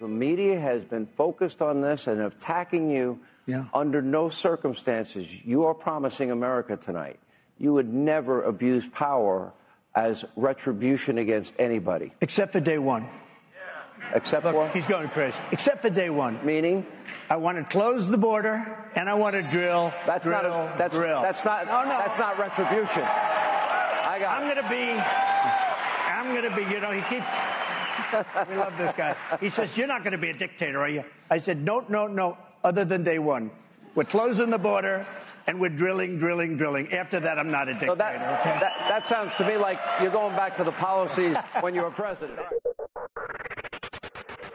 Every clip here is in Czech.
The media has been focused on this and attacking you. Yeah. Under no circumstances, you are promising America tonight you would never abuse power as retribution against anybody. Except for day one. Yeah. Except for what? He's going crazy. Except for day one. Meaning? I want to close the border and I want to drill. That's drill, not. A, that's, drill. That's not. Oh, no. That's not retribution. I got. I'm going to be. You know, he keeps. We love this guy. He says, you're not going to be a dictator, are you? I said, no, other than day one. We're closing the border, and we're drilling. After that, I'm not a dictator. So that sounds to me like you're going back to the policies when you were president.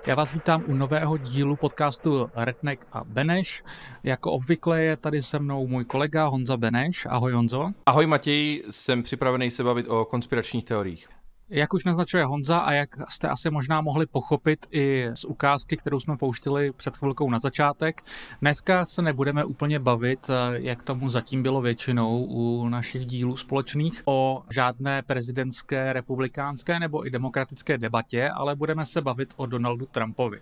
Já vás vítám u nového dílu podcastu Redneck a Beneš. Jako obvykle je tady se mnou můj kolega Honza Beneš. Ahoj, Honzo. Ahoj, Matěj. Jsem připravený se bavit o konspiračních teoriích. Jak už naznačuje Honza a jak jste asi možná mohli pochopit i z ukázky, kterou jsme pouštili před chvilkou na začátek, dneska se nebudeme úplně bavit, jak tomu zatím bylo většinou u našich dílů společných, o žádné prezidentské, republikánské nebo i demokratické debatě, ale budeme se bavit o Donaldu Trumpovi.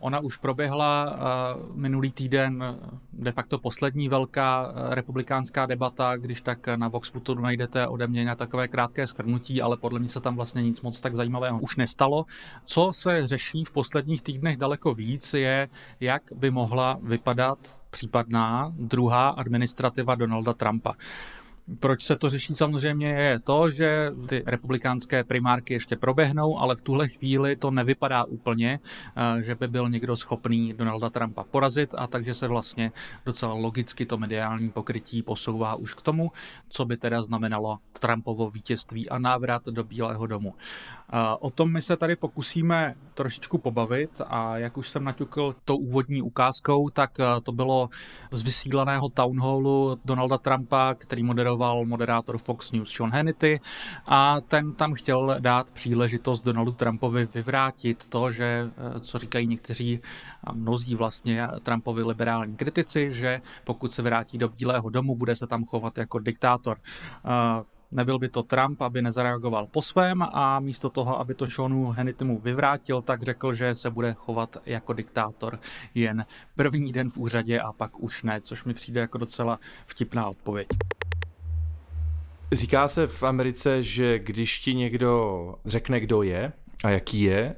Ona už proběhla minulý týden de facto poslední velká republikánská debata, když tak na Voxputu najdete ode mě na takové krátké shrnutí, ale podle mě se tam vlastně nic moc tak zajímavého už nestalo. Co se řeší v posledních týdnech daleko víc je, jak by mohla vypadat případná druhá administrativa Donalda Trumpa. Proč se to řeší samozřejmě je to, že ty republikánské primárky ještě proběhnou, ale v tuhle chvíli to nevypadá úplně, že by byl někdo schopný Donalda Trumpa porazit, a takže se vlastně docela logicky to mediální pokrytí posouvá už k tomu, co by teda znamenalo Trumpovo vítězství a návrat do Bílého domu. O tom my se tady pokusíme trošičku pobavit, a jak už jsem naťukl tou úvodní ukázkou, tak to bylo z vysílaného townhallu Donalda Trumpa, který moderoval moderátor Fox News Sean Hannity, a ten tam chtěl dát příležitost Donaldu Trumpovi vyvrátit to, že, co říkají někteří a mnozí vlastně Trumpovi liberální kritici, že pokud se vrátí do Bílého domu, bude se tam chovat jako diktátor. Nebyl by to Trump, aby nezareagoval po svém, a místo toho, aby to Seanu Hannitymu vyvrátil, tak řekl, že se bude chovat jako diktátor jen první den v úřadě a pak už ne, což mi přijde jako docela vtipná odpověď. Říká se v Americe, že když ti někdo řekne, kdo je a jaký je,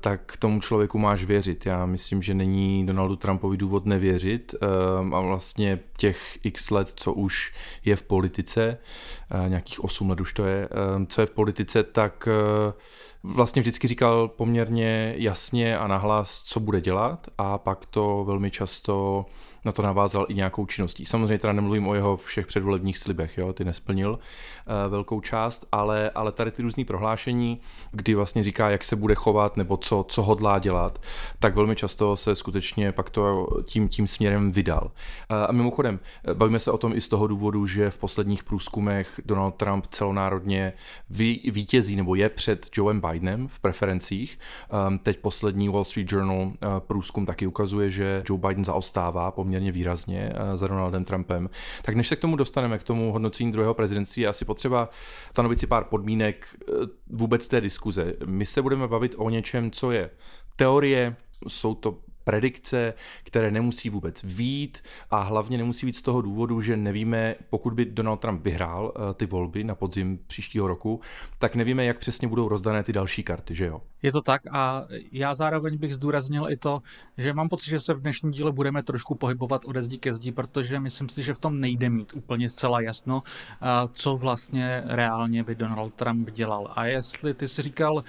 tak tomu člověku máš věřit. Já myslím, že není Donaldu Trumpovi důvod nevěřit, a vlastně těch x let, co už je v politice, nějakých 8 let už to je, co je v politice, tak vlastně vždycky říkal poměrně jasně a nahlas, co bude dělat, a pak to velmi často na to navázal i nějakou činností. Samozřejmě teda nemluvím o jeho všech předvolebních slibech, jo, ty nesplnil velkou část, ale tady ty různý prohlášení, kdy vlastně říká, jak se bude chovat nebo co hodlá dělat, tak velmi často se skutečně pak to tím směrem vydal. A mimochodem, bavíme se o tom i z toho důvodu, že v posledních průzkumech Donald Trump celonárodně vítězí nebo je před Joeem Bidenem v preferencích. Teď poslední Wall Street Journal průzkum taky ukazuje, že Joe Biden zaostává poměrně výrazně za Donaldem Trumpem. Tak než se k tomu dostaneme, k tomu hodnocení druhého prezidentství, je asi potřeba stanovit si pár podmínek vůbec té diskuze. My se budeme bavit o něčem, co je teorie, jsou to predikce, které nemusí vůbec vít, a hlavně nemusí vít z toho důvodu, že nevíme, pokud by Donald Trump vyhrál ty volby na podzim příštího roku, tak nevíme, jak přesně budou rozdané ty další karty, že jo? Je to tak, a já zároveň bych zdůraznil i to, že mám pocit, že se v dnešním díle budeme trošku pohybovat ode zdi ke zdi, protože myslím si, že v tom nejde mít úplně zcela jasno, co vlastně reálně by Donald Trump dělal. A jestli ty si říkal,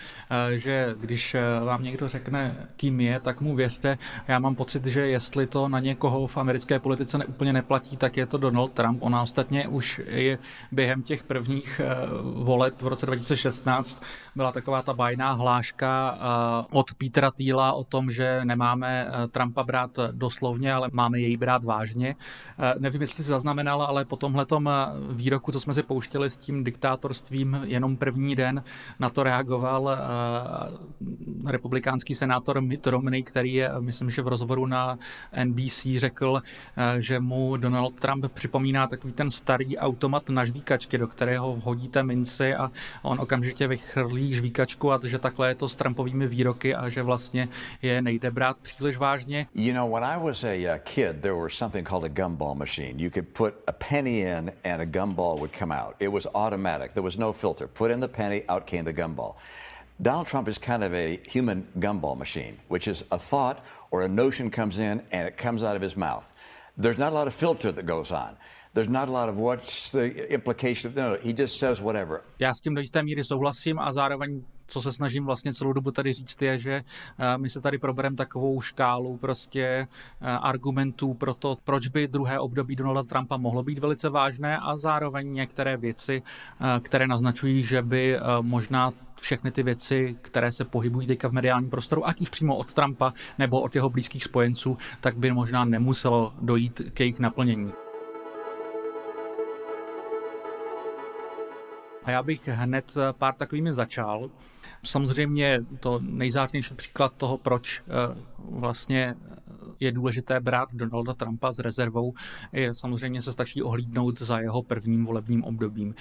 že když vám někdo řekne, kým je, tak mu věřte, já mám pocit, že jestli to na někoho v americké politice úplně neplatí, tak je to Donald Trump. Ona ostatně už i během těch prvních voleb v roce 2016 byla taková ta bajná hláška od Petera Thiela o tom, že nemáme Trumpa brát doslovně, ale máme jej brát vážně. Nevím, jestli zaznamenala, ale po tomhletom výroku, co jsme si pouštěli s tím diktátorstvím jenom první den, na to reagoval republikánský senátor Mitt Romney, který je, myslím, myslím, že v rozhovoru na NBC řekl, že mu Donald Trump připomíná takový ten starý automat na žvíkačky, do kterého vhodíte minci a on okamžitě vychrlí žvíkačku, a že takhle je to s Trumpovými výroky a že vlastně je nejde brát příliš vážně. You know, when I was a kid, there was something called a gumball machine. You could put a penny in and a gumball would come out. It was automatic. There was no filter. Put in the penny, out came the gumball. Donald Trump is kind of a human gumball machine, which is a thought or a notion comes in and it comes out of his mouth. There's not a lot of filter that goes on. There's not a lot of what's the implication. No, he just says whatever. Já s tím do jisté míry souhlasím a zároveň co se snažím vlastně celou dobu tady říct, je, že my se tady probereme takovou škálu prostě argumentů pro to, proč by druhé období Donalda Trumpa mohlo být velice vážné a zároveň některé věci, které naznačují, že by možná všechny ty věci, které se pohybují teďka v mediálním prostoru, ať už přímo od Trumpa nebo od jeho blízkých spojenců, tak by možná nemuselo dojít k jejich naplnění. A já bych hned pár takovými začal. Samozřejmě to nejzářnější příklad toho, proč vlastně je důležité brát Donalda Trumpa s rezervou, je samozřejmě se stačí ohlídnout za jeho prvním volebním obdobím.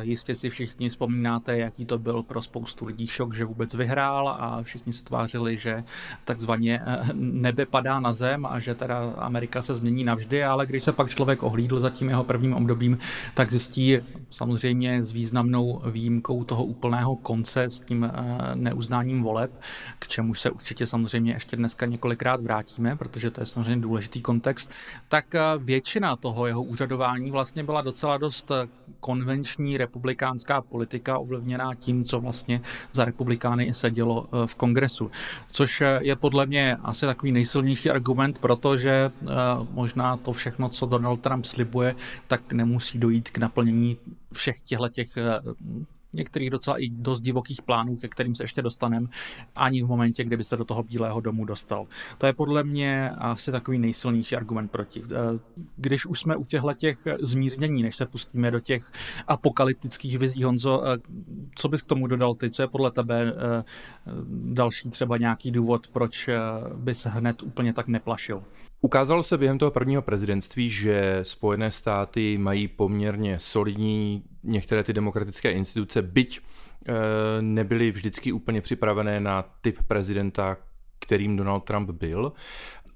Jistě si všichni vzpomínáte, jaký to byl pro spoustu lidí šok, že vůbec vyhrál a všichni stvářili, že takzvaně nebe padá na zem a že teda Amerika se změní navždy, ale když se pak člověk ohlídl za tím jeho prvním obdobím, tak zjistí samozřejmě s významnou výjimkou toho úplného konce s tím neuznáním voleb, k čemu se určitě samozřejmě ještě dneska několikrát vrátíme, protože to je samozřejmě důležitý kontext, tak většina toho jeho úřadování vlastně byla docela dost konvenční republikánská politika ovlivněná tím, co vlastně za republikány se dělo v kongresu. Což je podle mě asi takový nejsilnější argument, protože možná to všechno, co Donald Trump slibuje, tak nemusí dojít k naplnění všech těchto některých docela i dost divokých plánů, ke kterým se ještě dostaneme, ani v momentě, kdyby se do toho Bílého domu dostal. To je podle mě asi takový nejsilnější argument proti. Když už jsme u těch zmírnění, než se pustíme do těch apokalyptických vizí, Honzo, co bys k tomu dodal ty? Co je podle tebe další třeba nějaký důvod, proč bys hned úplně tak neplašil? Ukázalo se během toho prvního prezidentství, že Spojené státy mají poměrně solidní některé ty demokratické instituce, byť nebyly vždycky úplně připravené na typ prezidenta, kterým Donald Trump byl.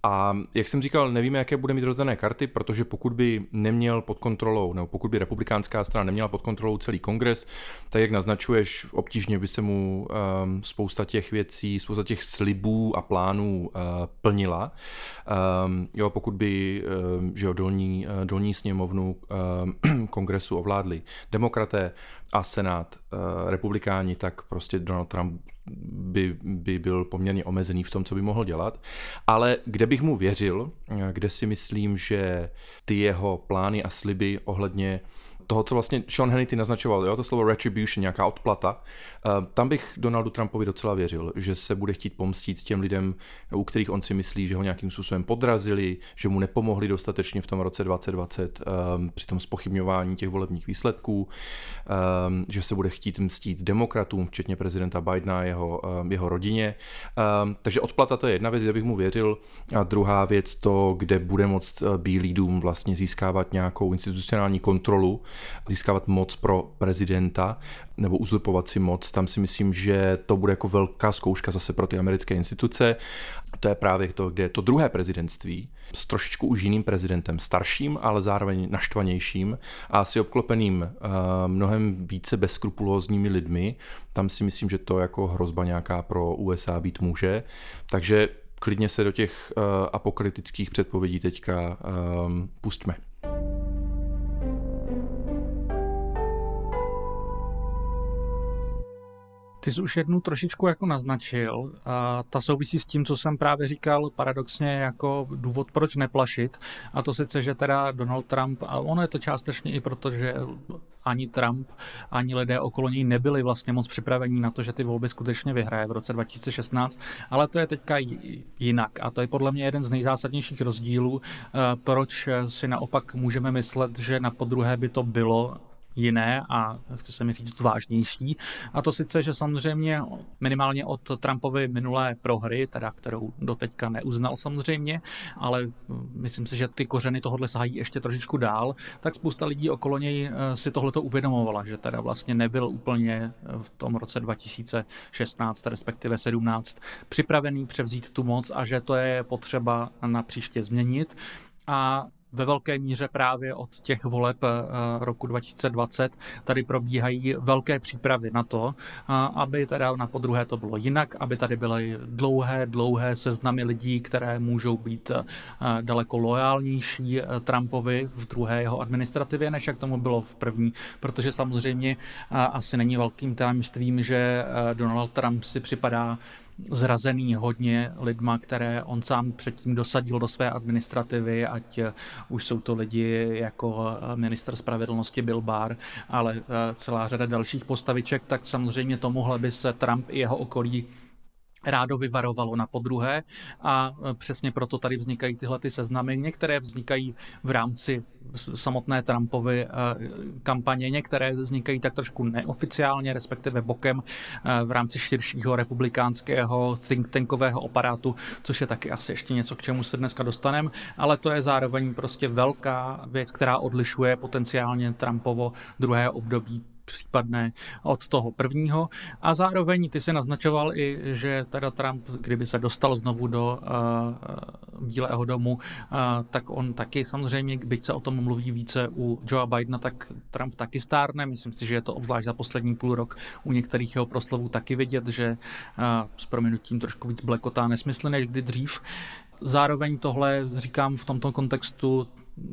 A jak jsem říkal, nevíme, jaké bude mít rozdané karty, protože pokud by neměl pod kontrolou, nebo pokud by republikánská strana neměla pod kontrolou celý kongres, tak jak naznačuješ, obtížně by se mu spousta těch věcí, spousta těch slibů a plánů plnila. Pokud by dolní sněmovnu kongresu ovládli demokraté a senát republikáni, tak prostě Donald Trump by byl poměrně omezený v tom, co by mohl dělat. Ale kde bych mu věřil, kde si myslím, že ty jeho plány a sliby ohledně toho, co vlastně Sean Hannity naznačoval, to slovo retribution, nějaká odplata, tam bych Donaldu Trumpovi docela věřil, že se bude chtít pomstít těm lidem, u kterých on si myslí, že ho nějakým způsobem podrazili, že mu nepomohli dostatečně v tom roce 2020 při tom zpochybňování těch volebních výsledků, že se bude chtít mstít demokratům, včetně prezidenta Bidena, jeho rodině. Takže odplata to je jedna věc, kde bych mu věřil. A druhá věc to, kde bude moct Bílý dům vlastně získávat nějakou institucionální kontrolu, získávat moc pro prezidenta nebo uzurpovat si moc. Tam si myslím, že to bude jako velká zkouška zase pro ty americké instituce. To je právě to, kde to druhé prezidentství s trošičku už jiným prezidentem, starším, ale zároveň naštvanějším a asi obklopeným mnohem více bezskrupulózními lidmi. Tam si myslím, že to jako hrozba nějaká pro USA být může. Takže klidně se do těch apokalyptických předpovědí teďka pustíme. Ty jsi už jednu trošičku jako naznačil a ta souvisí s tím, co jsem právě říkal, paradoxně jako důvod, proč neplašit, a to sice, že teda Donald Trump, a ono je to částečně i proto, že ani Trump, ani lidé okolo něj nebyli vlastně moc připravení na to, že ty volby skutečně vyhraje v roce 2016, ale to je teďka jinak a to je podle mě jeden z nejzásadnějších rozdílů, proč si naopak můžeme myslet, že napodruhé by to bylo jiné a chce se mi říct vážnější. A to sice, že samozřejmě minimálně od Trumpovy minulé prohry, teda kterou doteďka neuznal samozřejmě, ale myslím si, že ty kořeny tohohle sahají ještě trošičku dál, tak spousta lidí okolo něj si tohleto uvědomovala, že teda vlastně nebyl úplně v tom roce 2016, respektive 17, připravený převzít tu moc a že to je potřeba na příště změnit. A ve velké míře právě od těch voleb roku 2020 tady probíhají velké přípravy na to, aby teda na podruhé to bylo jinak, aby tady byly dlouhé seznamy lidí, které můžou být daleko loajálnější Trumpovi v druhé jeho administrativě, než jak tomu bylo v první, protože samozřejmě asi není velkým tajemstvím, že Donald Trump si připadá zrazený hodně lidma, které on sám předtím dosadil do své administrativy, ať už jsou to lidi jako minister spravedlnosti Bill Barr, ale celá řada dalších postaviček, tak samozřejmě tomuhle by se Trump i jeho okolí rádo vyvarovalo na podruhé a přesně proto tady vznikají tyhle ty seznamy. Některé vznikají v rámci samotné Trumpovy kampaně, některé vznikají tak trošku neoficiálně, respektive bokem v rámci širšího republikánského think tankového aparátu, což je taky asi ještě něco, k čemu se dneska dostaneme, ale to je zároveň prostě velká věc, která odlišuje potenciálně Trumpovo druhé období případné od toho prvního. A zároveň ty si naznačoval i, že teda Trump, kdyby se dostal znovu do Bílého domu, tak on taky samozřejmě, byť se o tom mluví více u Joea Bidena, tak Trump taky stárne. Myslím si, že je to obzvlášť za poslední půl rok u některých jeho proslovů taky vidět, že s prominutím trošku víc blekotá nesmysl než kdy dřív. Zároveň tohle říkám v tomto kontextu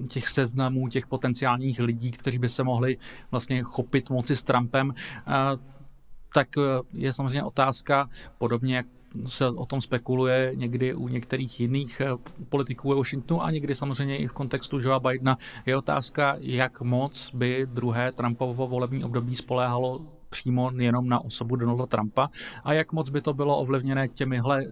těch seznamů, těch potenciálních lidí, kteří by se mohli vlastně chopit moci s Trumpem, tak je samozřejmě otázka, podobně jak se o tom spekuluje někdy u některých jiných politiků ve Washingtonu a někdy samozřejmě i v kontextu Joea Bidena, je otázka, jak moc by druhé Trumpovo volební období spoléhalo přímo jenom na osobu Donalda Trumpa a jak moc by to bylo ovlivněné těmihle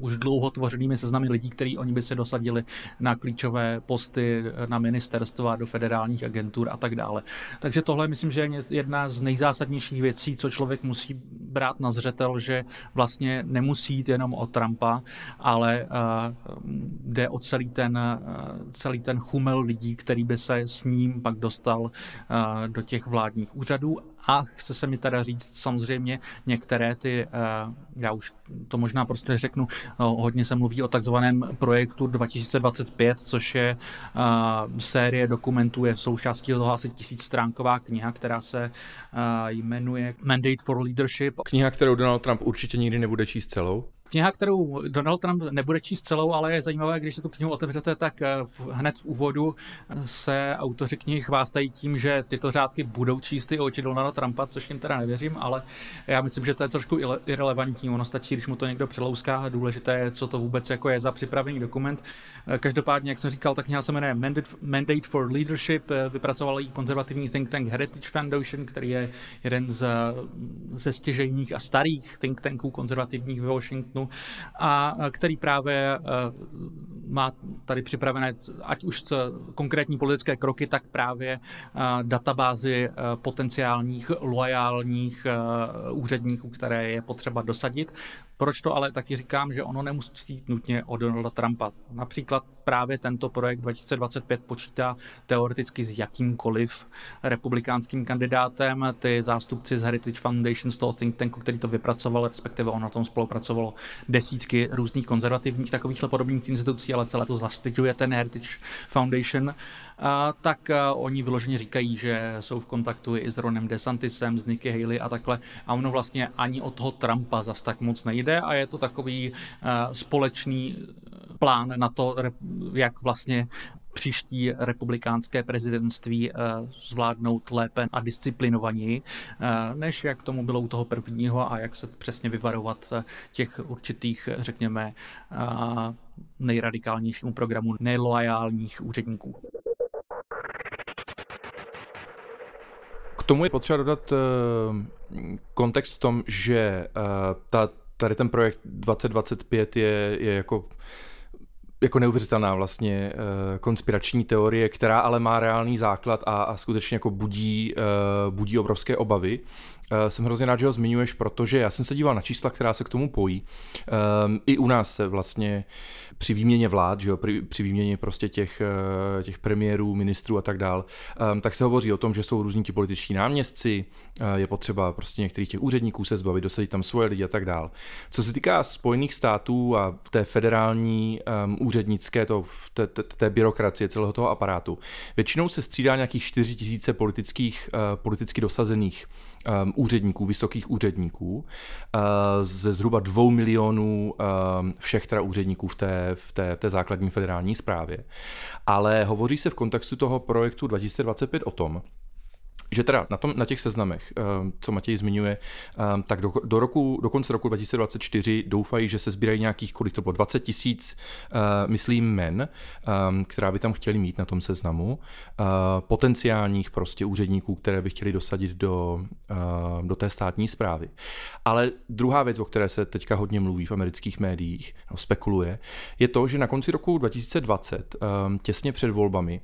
už dlouho tvořenými seznamy lidí, který oni by se dosadili na klíčové posty, na ministerstva, do federálních agentur a tak dále. Takže tohle myslím, že je jedna z nejzásadnějších věcí, co člověk musí brát na zřetel, že vlastně nemusí jít jenom o Trumpa, ale jde o celý ten chumel lidí, který by se s ním pak dostal do těch vládních úřadů. A chce se mi teda říct samozřejmě některé ty, já už to možná prostě řeknu, hodně se mluví o takzvaném projektu 2025, což je série dokumentů, je součástí toho asi 1000stránková kniha, která se jmenuje Mandate for Leadership. Kniha, kterou Donald Trump určitě nikdy nebude číst celou. Kniha, kterou Donald Trump nebude číst celou, ale je zajímavé, když se tu knihu otevřete, tak hned v úvodu se autoři knihy chvástají tím, že tyto řádky budou číst i oči Donalda Trumpa, což jim teda nevěřím, ale já myslím, že to je trošku irelevantní. Ono stačí, když mu to někdo přelouská, důležité je, co to vůbec jako je za připravený dokument. Každopádně, jak jsem říkal, ta kniha se jmenuje Mandate for Leadership, vypracoval ji konzervativní think tank Heritage Foundation, který je jeden ze stěžejních a starých think tanků konzervativních ve Washingtonu, a který právě má tady připravené, ať už konkrétní politické kroky, tak právě databázi potenciálních loajálních úředníků, které je potřeba dosadit. Proč to ale taky říkám, že ono nemusí jít nutně o Donalda Trumpa. Například právě tento projekt 2025 počítá teoreticky s jakýmkoliv republikánským kandidátem. Ty zástupci z Heritage Foundation, z toho think tanku, který to vypracoval, respektive on na tom spolupracovalo desítky různých konzervativních takovýchhle podobných institucí, ale celé to zaštiťuje ten Heritage Foundation, tak oni vyloženě říkají, že jsou v kontaktu i s Ronem DeSantisem, s Nikki Haley a takhle. A ono vlastně ani od toho Trumpa zas tak moc nejde. A je to takový společný plán na to, jak vlastně příští republikánské prezidentství zvládnout lépe a disciplinovaněji, než jak tomu bylo u toho prvního a jak se přesně vyvarovat těch určitých, řekněme, nejradikálnějšímu programu neloajálních úředníků. K tomu je potřeba dodat kontext v tom, že tady ten projekt 2025 je jako jako neuvěřitelná vlastně konspirační teorie, která ale má reálný základ a skutečně jako budí obrovské obavy. Jsem hrozně rád, že ho zmiňuješ, protože já jsem se díval na čísla, která se k tomu pojí. I u nás se vlastně při výměně vlád, že jo, při výměně prostě těch premiérů, ministrů a tak dál, tak se hovoří o tom, že jsou různí ti političní náměstci, je potřeba prostě některých těch úředníků se zbavit, dosadit tam svoje lidi a tak dál. Co se týká Spojených států a té federální úřednické, té byrokracie celého toho aparátu, většinou se střídá nějakých 4 000 politicky dosazených úředníků, vysokých úředníků, ze zhruba 2 milionů všech teda úředníků v té základní federální správě. Ale hovoří se v kontextu toho projektu 2025 o tom, že teda na těch seznamech, co Matěj zmiňuje, tak do konce roku 2024 doufají, že se sbírají nějakých, kolik to bylo, 20 000, myslím, men, která by tam chtěli mít na tom seznamu, potenciálních prostě úředníků, které by chtěli dosadit do té státní správy. Ale druhá věc, o které se teďka hodně mluví v amerických médiích, spekuluje, je to, že na konci roku 2020, těsně před volbami,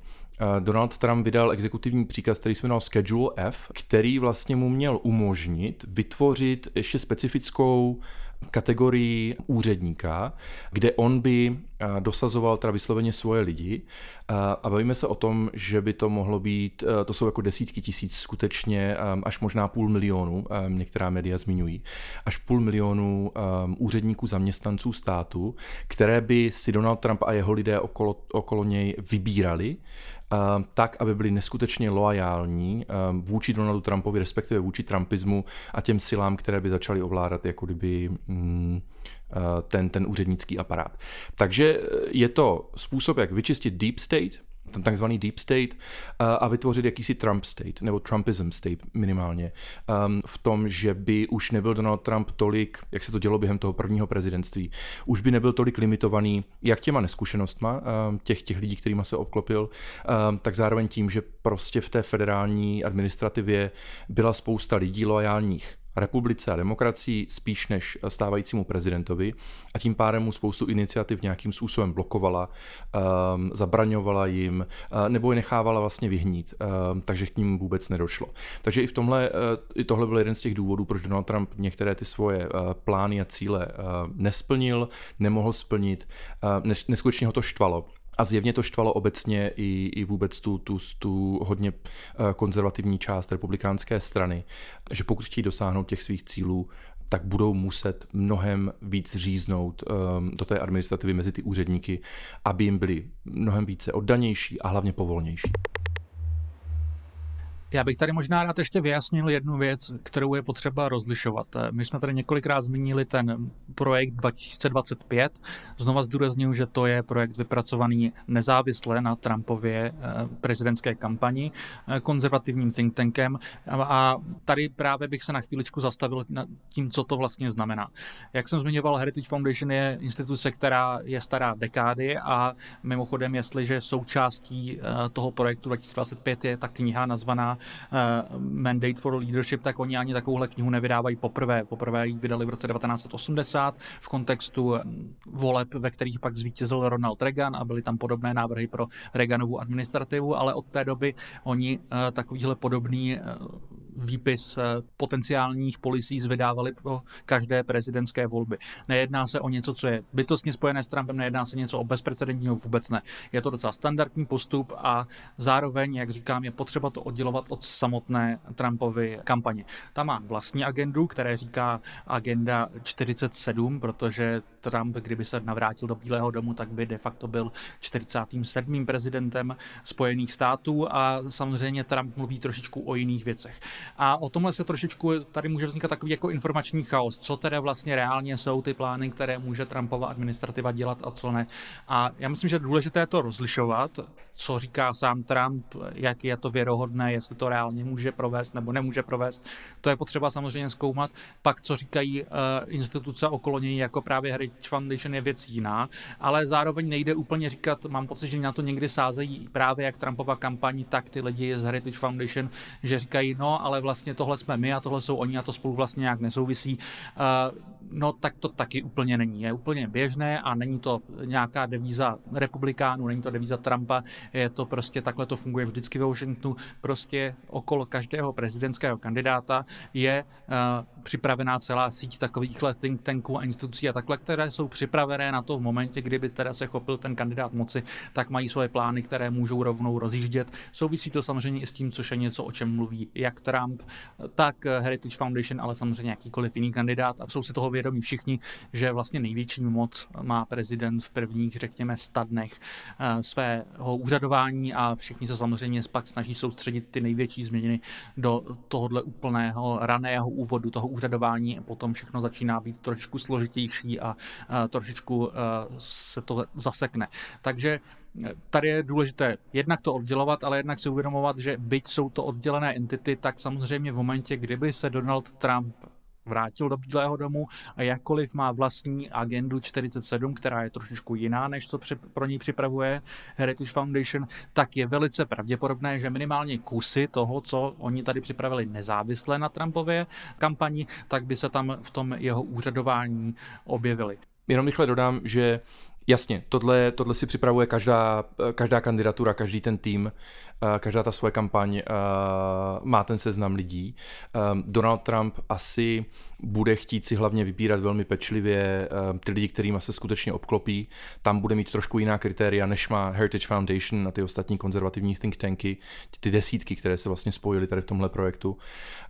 Donald Trump vydal exekutivní příkaz, který se jmenoval Schedule F, který vlastně mu měl umožnit vytvořit ještě specifickou kategorii úředníka, kde on by dosazoval teda vysloveně svoje lidi. A bavíme se o tom, že by to mohlo být, to jsou jako desítky tisíc skutečně, až možná 500 000, některá média zmiňují, až 500 000 úředníků, zaměstnanců státu, které by si Donald Trump a jeho lidé okolo něj vybírali, tak, aby byli neskutečně loajální vůči Donaldu Trumpovi, respektive vůči trumpismu a těm silám, které by začaly ovládat jako kdyby ten úřednický aparát. Takže je to způsob, jak vyčistit deep state, ten takzvaný deep state, a vytvořit jakýsi Trump state, nebo Trumpism state minimálně, v tom, že by už nebyl Donald Trump tolik, jak se to dělo během toho prvního prezidentství, už by nebyl tolik limitovaný jak těma neskušenostma těch lidí, kterýma se obklopil, tak zároveň tím, že prostě v té federální administrativě byla spousta lidí loajálních republice a demokracii spíš než stávajícímu prezidentovi, a tím pádem mu spoustu iniciativ nějakým způsobem blokovala, zabraňovala jim, nebo je nechávala vlastně vyhnít, takže k ním vůbec nedošlo. Takže i tohle byl jeden z těch důvodů, proč Donald Trump některé ty svoje plány a cíle nesplnil, nemohl splnit, neskutečně ho to štvalo. A zjevně to štvalo obecně i vůbec tu hodně konzervativní část republikánské strany, že pokud chtějí dosáhnout těch svých cílů, tak budou muset mnohem víc říznout do té administrativy mezi ty úředníky, aby jim byli mnohem více oddanější a hlavně povolnější. Já bych tady možná rád ještě vyjasnil jednu věc, kterou je potřeba rozlišovat. My jsme tady několikrát zmínili ten projekt 2025. Znova zdůrazňuji, že to je projekt vypracovaný nezávisle na Trumpově prezidentské kampani konzervativním think tankem. A tady právě bych se na chvíličku zastavil nad tím, co to vlastně znamená. Jak jsem zmiňoval, Heritage Foundation je instituce, která je stará dekády, a mimochodem, jestliže součástí toho projektu 2025 je ta kniha nazvaná Mandate for Leadership, tak oni ani takovouhle knihu nevydávají poprvé. Poprvé ji vydali v roce 1980 v kontextu voleb, ve kterých pak zvítězil Ronald Reagan, a byly tam podobné návrhy pro Reaganovu administrativu, ale od té doby oni takovýhle podobný výpis potenciálních policies vydávali pro každé prezidentské volby. Nejedná se o něco, co je bytostně spojené s Trumpem, nejedná se něco o bezprecedentního, vůbec ne. Je to docela standardní postup a zároveň, jak říkám, je potřeba to oddělovat od samotné Trumpovy kampaně. Ta má vlastní agendu, které říká agenda 47, protože Trump, kdyby se navrátil do Bílého domu, tak by de facto byl 47. prezidentem Spojených států, a samozřejmě Trump mluví trošičku o jiných věcech. A o tomhle se trošičku tady může vznikat takový jako informační chaos, co teda vlastně reálně jsou ty plány, které může Trumpova administrativa dělat a co ne. A já myslím, že důležité je to rozlišovat, co říká sám Trump, jak je to věrohodné, jestli to reálně může provést nebo nemůže provést. To je potřeba samozřejmě zkoumat. Pak, co říkají instituce okolo něj, jako právě Heritage Foundation, je věc jiná, ale zároveň nejde úplně říkat, mám pocit, že na to někdy sázejí právě jak Trumpova kampaň, tak ty lidi z Heritage Foundation, že říkají, no, ale vlastně tohle jsme my a tohle jsou oni a to spolu vlastně nějak nesouvisí, no tak to taky úplně není. Je úplně běžné a není to nějaká devíza republikánů, není to devíza Trumpa, je to prostě takhle to funguje vždycky ve Washingtonu, prostě okolo každého prezidentského kandidáta je připravená celá síť takovýchhle think tanků a institucí a takhle, které jsou připravené na to v momentě, kdyby teda se chopil ten kandidát moci, tak mají svoje plány, které můžou rovnou rozjíždět. Souvisí to samozřejmě i s tím, což je něco, o čem mluví jak Trump, tak Heritage Foundation, ale samozřejmě jakýkoliv jiný kandidát. A jsou si toho vědomí všichni, že vlastně největší moc má prezident v prvních, řekněme, stadnech svého úřadování a všichni se samozřejmě pak snaží soustředit ty největší změny do tohohle úplného raného úvodu toho úřadování. Potom všechno začíná být trošku složitější a trošičku se to zasekne. Takže tady je důležité jednak to oddělovat, ale jednak si uvědomovat, že byť jsou to oddělené entity, tak samozřejmě v momentě, kdyby se Donald Trump vrátil do Bílého domu a jakkoliv má vlastní agendu 47, která je trošičku jiná, než co pro ní připravuje Heritage Foundation, tak je velice pravděpodobné, že minimálně kusy toho, co oni tady připravili nezávisle na Trumpově kampani, tak by se tam v tom jeho úřadování objevily. Jenom rychle dodám, že jasně, tohle si připravuje každá kandidatura, každý ten tým, každá ta svoje kampaň má ten seznam lidí. Donald Trump asi bude chtít si hlavně vybírat velmi pečlivě ty lidi, kterýma se skutečně obklopí. Tam bude mít trošku jiná kritéria, než má Heritage Foundation a ty ostatní konzervativní think tanky, ty desítky, které se vlastně spojily tady v tomhle projektu.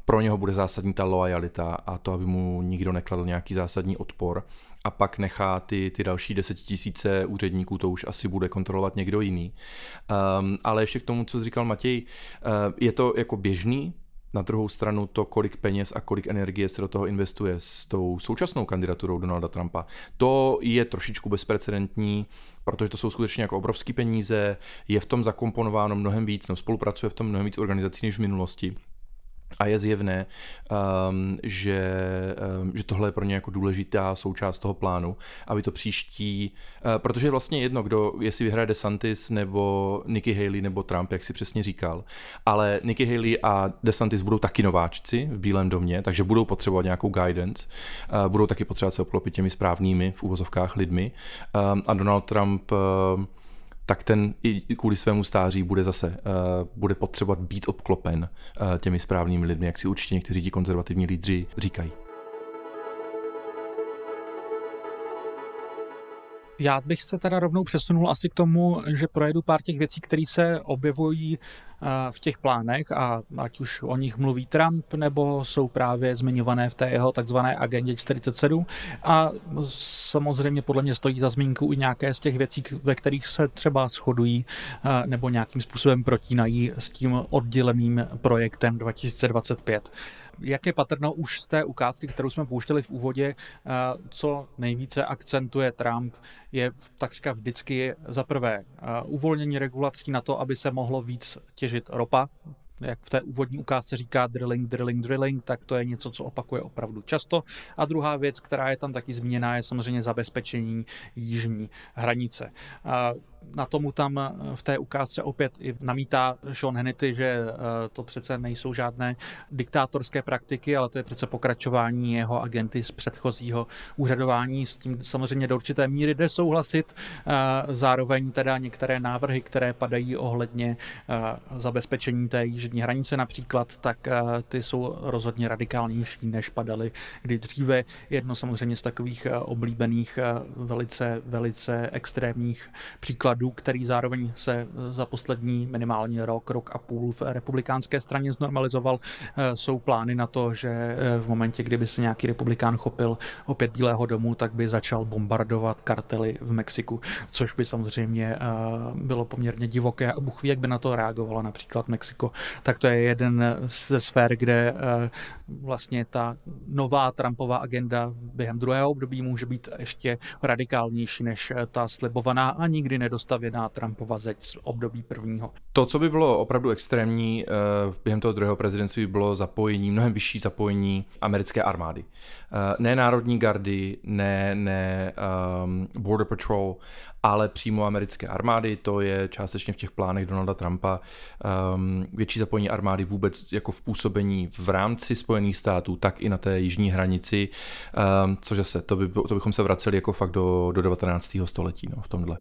Pro něho bude zásadní ta loajalita a to, aby mu nikdo nekladl nějaký zásadní odpor. A pak nechá ty další 10 000 úředníků, to už asi bude kontrolovat někdo jiný. Ale ještě k tomu, co říkal Matěj, je to jako běžný, na druhou stranu to, kolik peněz a kolik energie se do toho investuje s tou současnou kandidaturou Donalda Trumpa. To je trošičku bezprecedentní, protože to jsou skutečně jako obrovský peníze, je v tom zakomponováno mnohem víc, spolupracuje v tom mnohem víc organizací než v minulosti. A je zjevné, že tohle je pro ně jako důležitá součást toho plánu, aby to příští, protože je vlastně jedno, kdo, jestli vyhraje DeSantis nebo Nikki Haley nebo Trump, jak si přesně říkal, ale Nikki Haley a DeSantis budou taky nováčci v Bílém domě, takže budou potřebovat nějakou guidance, budou taky potřebovat se obklopit těmi správnými v uvozovkách lidmi a Donald Trump tak ten i kvůli svému stáří bude potřebovat být obklopen těmi správnými lidmi, jak si určitě někteří ti konzervativní lídři říkají. Já bych se teda rovnou přesunul asi k tomu, že projedu pár těch věcí, které se objevují v těch plánech a ať už o nich mluví Trump, nebo jsou právě zmiňované v té jeho takzvané agendě 47 a samozřejmě podle mě stojí za zmínku i nějaké z těch věcí, ve kterých se třeba shodují nebo nějakým způsobem protínají s tím odděleným projektem 2025. Jak je patrno už z té ukázky, kterou jsme pouštěli v úvodě, co nejvíce akcentuje Trump, je takřka vždycky za prvé uvolnění regulací na to, aby se mohlo víc těžit ropa. Jak v té úvodní ukázce říká drilling, drilling, drilling, tak to je něco, co opakuje opravdu často. A druhá věc, která je tam taky zmíněná, je samozřejmě zabezpečení jižní hranice. Na tomu tam v té ukázce opět i namítá Sean Hannity, že to přece nejsou žádné diktátorské praktiky, ale to je přece pokračování jeho agendy z předchozího úřadování. S tím samozřejmě do určité míry jde souhlasit. Zároveň teda některé návrhy, které padají ohledně zabezpečení té jižní hranice například, tak ty jsou rozhodně radikálnější, než padaly kdy dříve. Jedno samozřejmě z takových oblíbených, velice, velice extrémních příkladů, který zároveň se za poslední minimálně rok a půl v republikánské straně znormalizoval, jsou plány na to, že v momentě, kdyby se nějaký republikán chopil opět Bílého domu, tak by začal bombardovat kartely v Mexiku, což by samozřejmě bylo poměrně divoké a Bůh ví, jak by na to reagovalo například Mexiko. Tak to je jeden ze sfér, kde vlastně ta nová Trumpova agenda během druhého období může být ještě radikálnější než ta slibovaná a nikdy nedostatečná dostavěná Trumpova zeď z období prvního. To, co by bylo opravdu extrémní během toho druhého prezidentství, bylo zapojení, mnohem vyšší zapojení americké armády. Ne národní gardy, ne border patrol, ale přímo americké armády. To je částečně v těch plánech Donalda Trumpa. Větší zapojení armády vůbec jako v působení v rámci Spojených států, tak i na té jižní hranici, což zase, to bychom se vraceli jako fakt do 19. století v tomhle.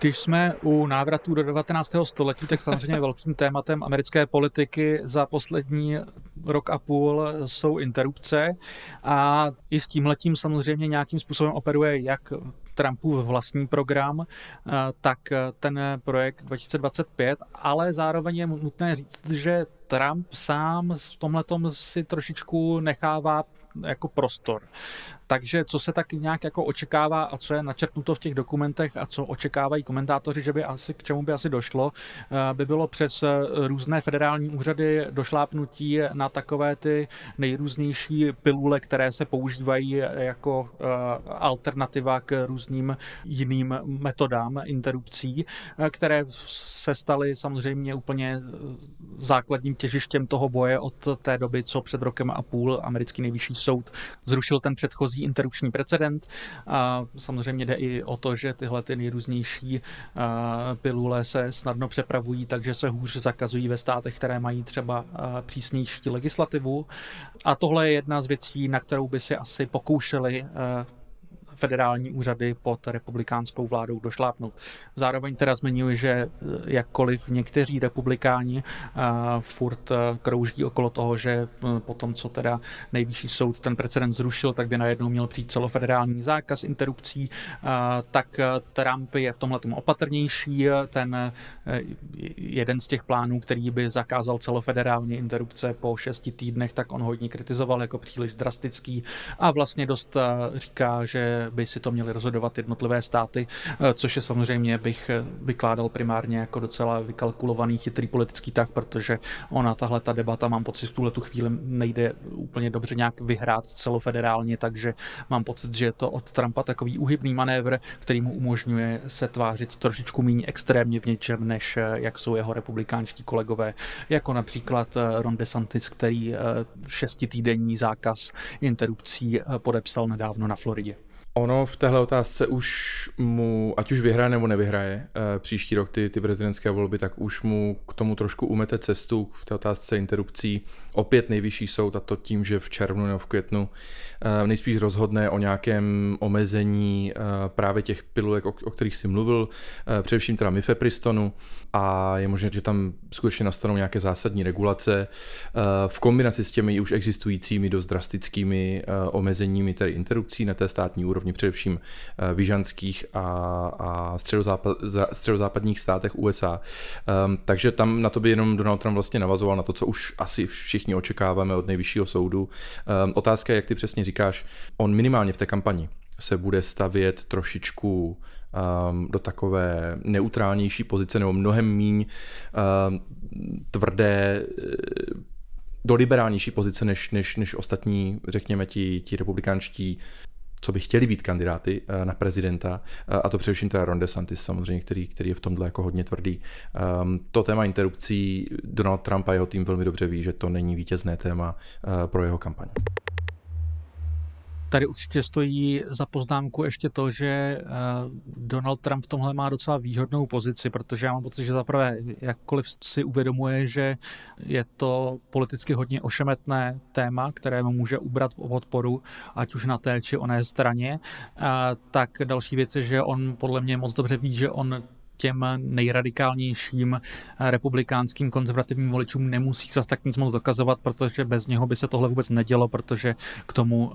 Když jsme u návratu do 19. století, tak samozřejmě velkým tématem americké politiky za poslední rok a půl jsou interrupce a i s tímhletím samozřejmě nějakým způsobem operuje jak Trumpův vlastní program, tak ten projekt 2025, ale zároveň je nutné říct, že Trump sám v tomhletom si trošičku nechává jako prostor. Takže co se tak nějak jako očekává a co je načrtnuto v těch dokumentech a co očekávají komentátoři, že by asi, k čemu by asi došlo, by bylo přes různé federální úřady došlápnutí na takové ty nejrůznější pilule, které se používají jako alternativa k různým jiným metodám interrupcí, které se staly samozřejmě úplně základním těžištěm toho boje od té doby, co před rokem a půl americký nejvyšší soud zrušil ten předchozí interrupční precedent. A samozřejmě jde i o to, že tyhle ty nejrůznější pilule se snadno přepravují, takže se hůř zakazují ve státech, které mají třeba přísnější legislativu. A tohle je jedna z věcí, na kterou by si asi pokoušeli federální úřady pod republikánskou vládou došlápnout. Zároveň teda zmiňuji, že jakkoliv někteří republikáni furt krouží okolo toho, že potom, co teda nejvyšší soud ten precedent zrušil, tak by najednou měl přijít celofederální zákaz interrupcí, tak Trump je v tomhletom opatrnější. Ten jeden z těch plánů, který by zakázal celofederálně interrupce po 6 týdnech, tak on hodně kritizoval jako příliš drastický a vlastně dost říká, že by si to měly rozhodovat jednotlivé státy, což je samozřejmě, bych vykládal primárně jako docela vykalkulovaný chytrý politický tah, protože ona, tahle ta debata, mám pocit, v tuhletu chvíli nejde úplně dobře nějak vyhrát celofederálně, takže mám pocit, že je to od Trumpa takový úhybný manévr, který mu umožňuje se tvářit trošičku méně extrémně v něčem, než jak jsou jeho republikánští kolegové, jako například Ron DeSantis, který 6týdenní zákaz interrupcí podepsal nedávno na Floridě. Ono v téhle otázce už mu, ať už vyhraje nebo nevyhraje příští rok ty prezidentské volby, tak už mu k tomu trošku umete cestu v té otázce interrupcí. Opět nejvyšší soud, a to tím, že v červnu nebo v květnu nejspíš rozhodne o nějakém omezení právě těch pilulek, o kterých si mluvil, především teda mifepristonu, a je možné, že tam skutečně nastanou nějaké zásadní regulace v kombinaci s těmi už existujícími dost drastickými omezeními, tedy interrupcí na té státní úrovni, především v jižanských a středozápadních státech USA. Takže tam na to by jenom Donald Trump vlastně navazoval na to, co už asi všichni očekáváme od nejvyššího soudu. Otázka je, jak ty přesně říkáš, on minimálně v té kampani se bude stavět trošičku do takové neutrálnější pozice nebo mnohem míň tvrdé do liberálnější pozice než ostatní, řekněme, ti republikánští, co by chtěli být kandidáty na prezidenta, a to především teda Ron DeSantis samozřejmě, který je v tomhle jako hodně tvrdý. To téma interrupcí Donald Trump a jeho tým velmi dobře ví, že to není vítězné téma pro jeho kampaň. Tady určitě stojí za poznámku ještě to, že Donald Trump v tomhle má docela výhodnou pozici, protože já mám pocit, že zaprvé jakkoliv si uvědomuje, že je to politicky hodně ošemetné téma, které může ubrat podporu, ať už na té či oné straně, tak další věc je, že on podle mě moc dobře ví, že on těm nejradikálnějším republikánským konzervativním voličům nemusí zas tak nic moc dokazovat, protože bez něho by se tohle vůbec nedělo, protože k tomu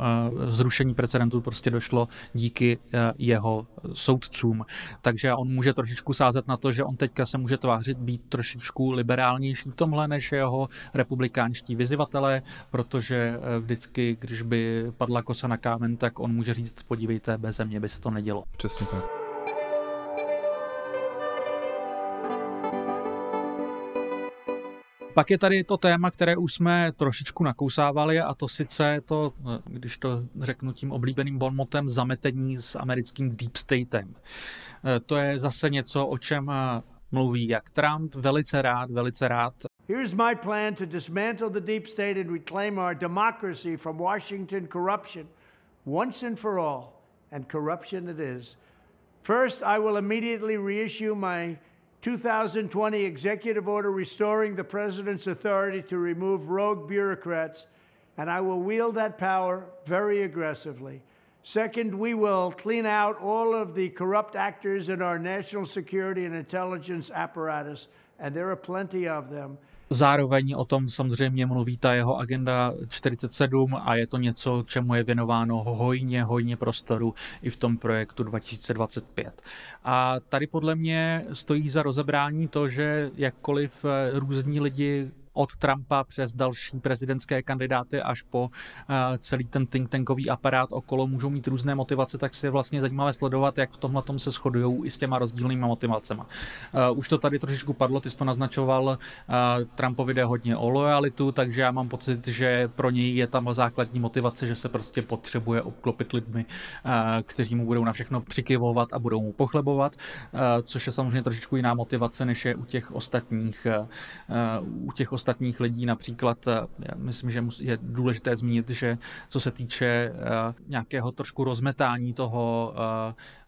zrušení precedentu prostě došlo díky jeho soudcům. Takže on může trošičku sázet na to, že on teďka se může tvářit být trošičku liberálnější v tomhle než jeho republikánští vyzývatelé, protože vždycky, když by padla kosa na kámen, tak on může říct, podívejte, bez mě by se to nedělo. Přesně tak. Pak je tady to téma, které už jsme trošičku nakousávali, a to sice to, když to řeknu tím oblíbeným bonmotem, zametení s americkým deep statem. To je zase něco, o čem mluví jak Trump, velice rád. Here's my plan to dismantle the deep state and reclaim our democracy from Washington corruption once and for all, and corruption it is. First, I will immediately reissue my 2020 executive order restoring the president's authority to remove rogue bureaucrats, and I will wield that power very aggressively. Second, we will clean out all of the corrupt actors in our national security and intelligence apparatus, and there are plenty of them. Zároveň o tom samozřejmě mluví ta jeho agenda 47 a je to něco, čemu je věnováno hojně prostoru i v tom projektu 2025. A tady podle mě stojí za rozebrání to, že jakkoliv různí lidi od Trumpa přes další prezidentské kandidáty až po celý ten think tankový aparát okolo můžou mít různé motivace, tak se je vlastně zajímavé sledovat, jak v tomhletom se shodujou i s těma rozdílnými motivacema. Už to tady trošičku padlo, ty jsi to naznačoval, Trumpovi jde hodně o lojalitu, takže já mám pocit, že pro něj je tam základní motivace, že se prostě potřebuje obklopit lidmi, kteří mu budou na všechno přikyvovat a budou mu pochlebovat, což je samozřejmě trošičku jiná motivace, než je u těch ostatních lidí. Například, já myslím, že je důležité zmínit, že co se týče nějakého trošku rozmetání toho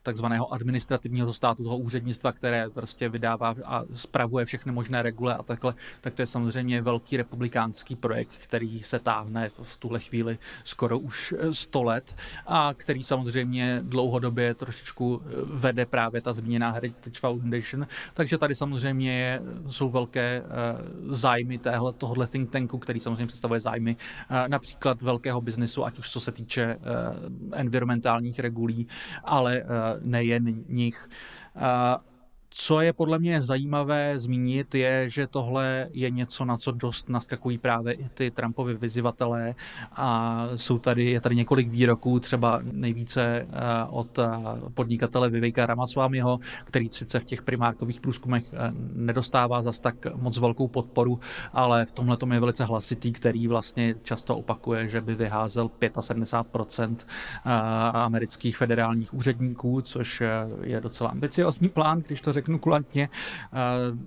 takzvaného administrativního státu, toho úřednictva, které prostě vydává a spravuje všechny možné regule a takhle, tak to je samozřejmě velký republikánský projekt, který se táhne v tuhle chvíli skoro už 100 let a který samozřejmě dlouhodobě trošičku vede právě ta zmíněná Heritage Foundation, takže tady samozřejmě jsou velké zájmy tohohle think tanku, který samozřejmě představuje zájmy například velkého biznesu, ať už co se týče environmentálních regulí, ale nejen nich. Co je podle mě zajímavé zmínit, je, že tohle je něco, na co dost naskakují právě i ty Trumpovi vyzývatelé a je tady několik výroků, třeba nejvíce od podnikatele Viveka Ramaswamyho, který sice v těch primárkových průzkumech nedostává zas tak moc velkou podporu, ale v tomhle je velice hlasitý, který vlastně často opakuje, že by vyházel 75% amerických federálních úředníků, což je docela ambiciózní plán, když to řeknu kulantně.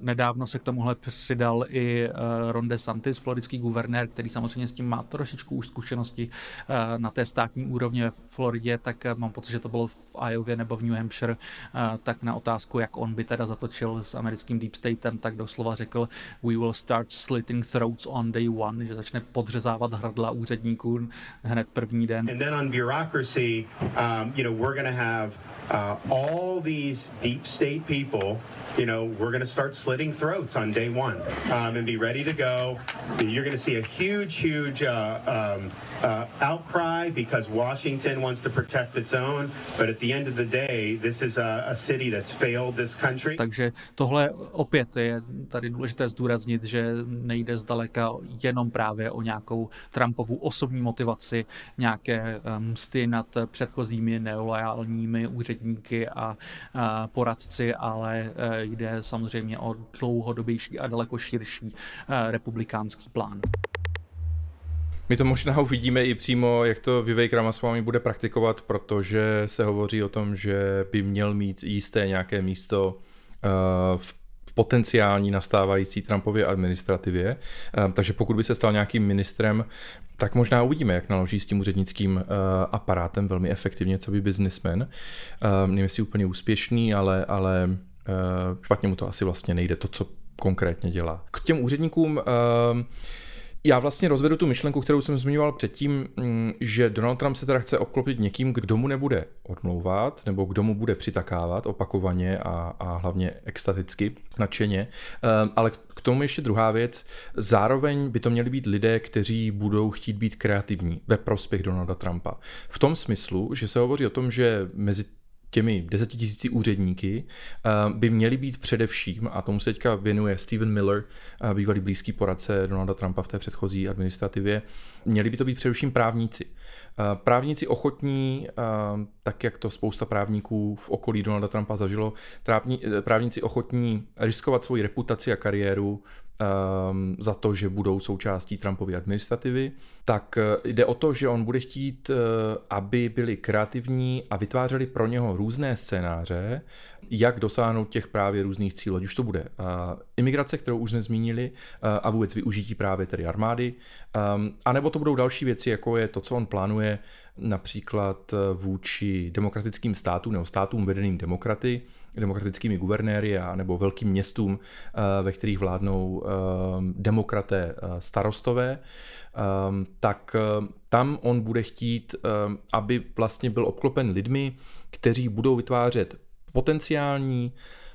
Nedávno se k tomuhle přidal i Ron DeSantis, floridský guvernér, který samozřejmě s tím má trošičku už zkušenosti na té státní úrovni ve Floridě, tak mám pocit, že to bylo v Iově nebo v New Hampshire, tak na otázku, jak on by teda zatočil s americkým deep statem, tak doslova řekl we will start slitting throats on day one, že začne podřezávat hrdla úředníků hned první den. And then on bureaucracy, we're going to have all these deep state people, we're going to start slitting throats on day one and be ready to go. You're going to see a huge outcry because Washington wants to protect its own, but at the end of the day, this is a city that's failed this country. Takže tohle opět je tady důležité zdůraznit, že nejde zdaleka jenom právě o nějakou Trumpovu osobní motivaci, nějaké msty nad předchozími neloajálními úředníky a poradci, ale jde samozřejmě o dlouhodobější a daleko širší republikánský plán. My to možná uvidíme i přímo, jak to Vivek Ramaswamy bude praktikovat, protože se hovoří o tom, že by měl mít jisté nějaké místo v potenciální nastávající Trumpově administrativě, takže pokud by se stal nějakým ministrem, tak možná uvidíme, jak naloží s tím úřednickým aparátem velmi efektivně, co by biznismen. Nevím, jestli úplně úspěšný, ale špatně mu to asi vlastně nejde, to, co konkrétně dělá. K těm úředníkům já vlastně rozvedu tu myšlenku, kterou jsem zmiňoval předtím, že Donald Trump se teda chce obklopit někým, kdo mu nebude odmlouvat, nebo kdo mu bude přitakávat opakovaně a hlavně extaticky, nadšeně. Ale k tomu ještě druhá věc. Zároveň by to měli být lidé, kteří budou chtít být kreativní ve prospěch Donalda Trumpa. V tom smyslu, že se hovoří o tom, že mezi těmi 10 000 úředníky by měly být především, a tomu se teďka věnuje Stephen Miller, bývalý blízký poradce Donalda Trumpa v té předchozí administrativě, měli by to být především právníci. Právníci ochotní, tak jak to spousta právníků v okolí Donalda Trumpa zažilo, právníci ochotní riskovat svoji reputaci a kariéru za to, že budou součástí Trumpovy administrativy, tak jde o to, že on bude chtít, aby byli kreativní a vytvářeli pro něho různé scénáře, jak dosáhnout těch právě různých cílů. Ať už to bude imigrace, kterou už jsme zmínili, a vůbec využití právě tedy armády, anebo to budou další věci, jako je to, co on plánuje například vůči demokratickým státům nebo státům vedeným demokratickými guvernéry a nebo velkým městům, ve kterých vládnou demokraté starostové, tak tam on bude chtít, aby vlastně byl obklopen lidmi, kteří budou vytvářet potenciální,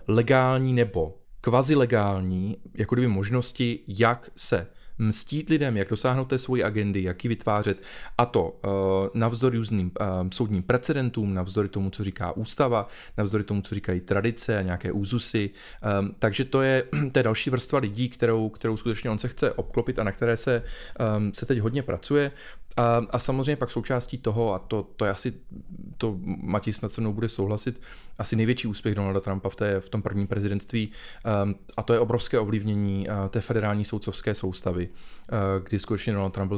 legální nebo kvazilegální, jako kdyby možnosti, jak se mstít lidem, jak dosáhnout té svoji agendy, jak ji vytvářet, a to navzdory různým soudním precedentům, navzdory tomu, co říká ústava, navzdory tomu, co říkají tradice a nějaké úzusy. Takže to je další vrstva lidí, kterou skutečně on se chce obklopit a na které se teď hodně pracuje. A samozřejmě pak součástí toho, a to je asi, to Matěj snad se mnou bude souhlasit, asi největší úspěch Donalda Trumpa v tom prvním prezidentství, a to je obrovské ovlivnění té federální soudcovské soustavy, kdy skutečně Donald Trump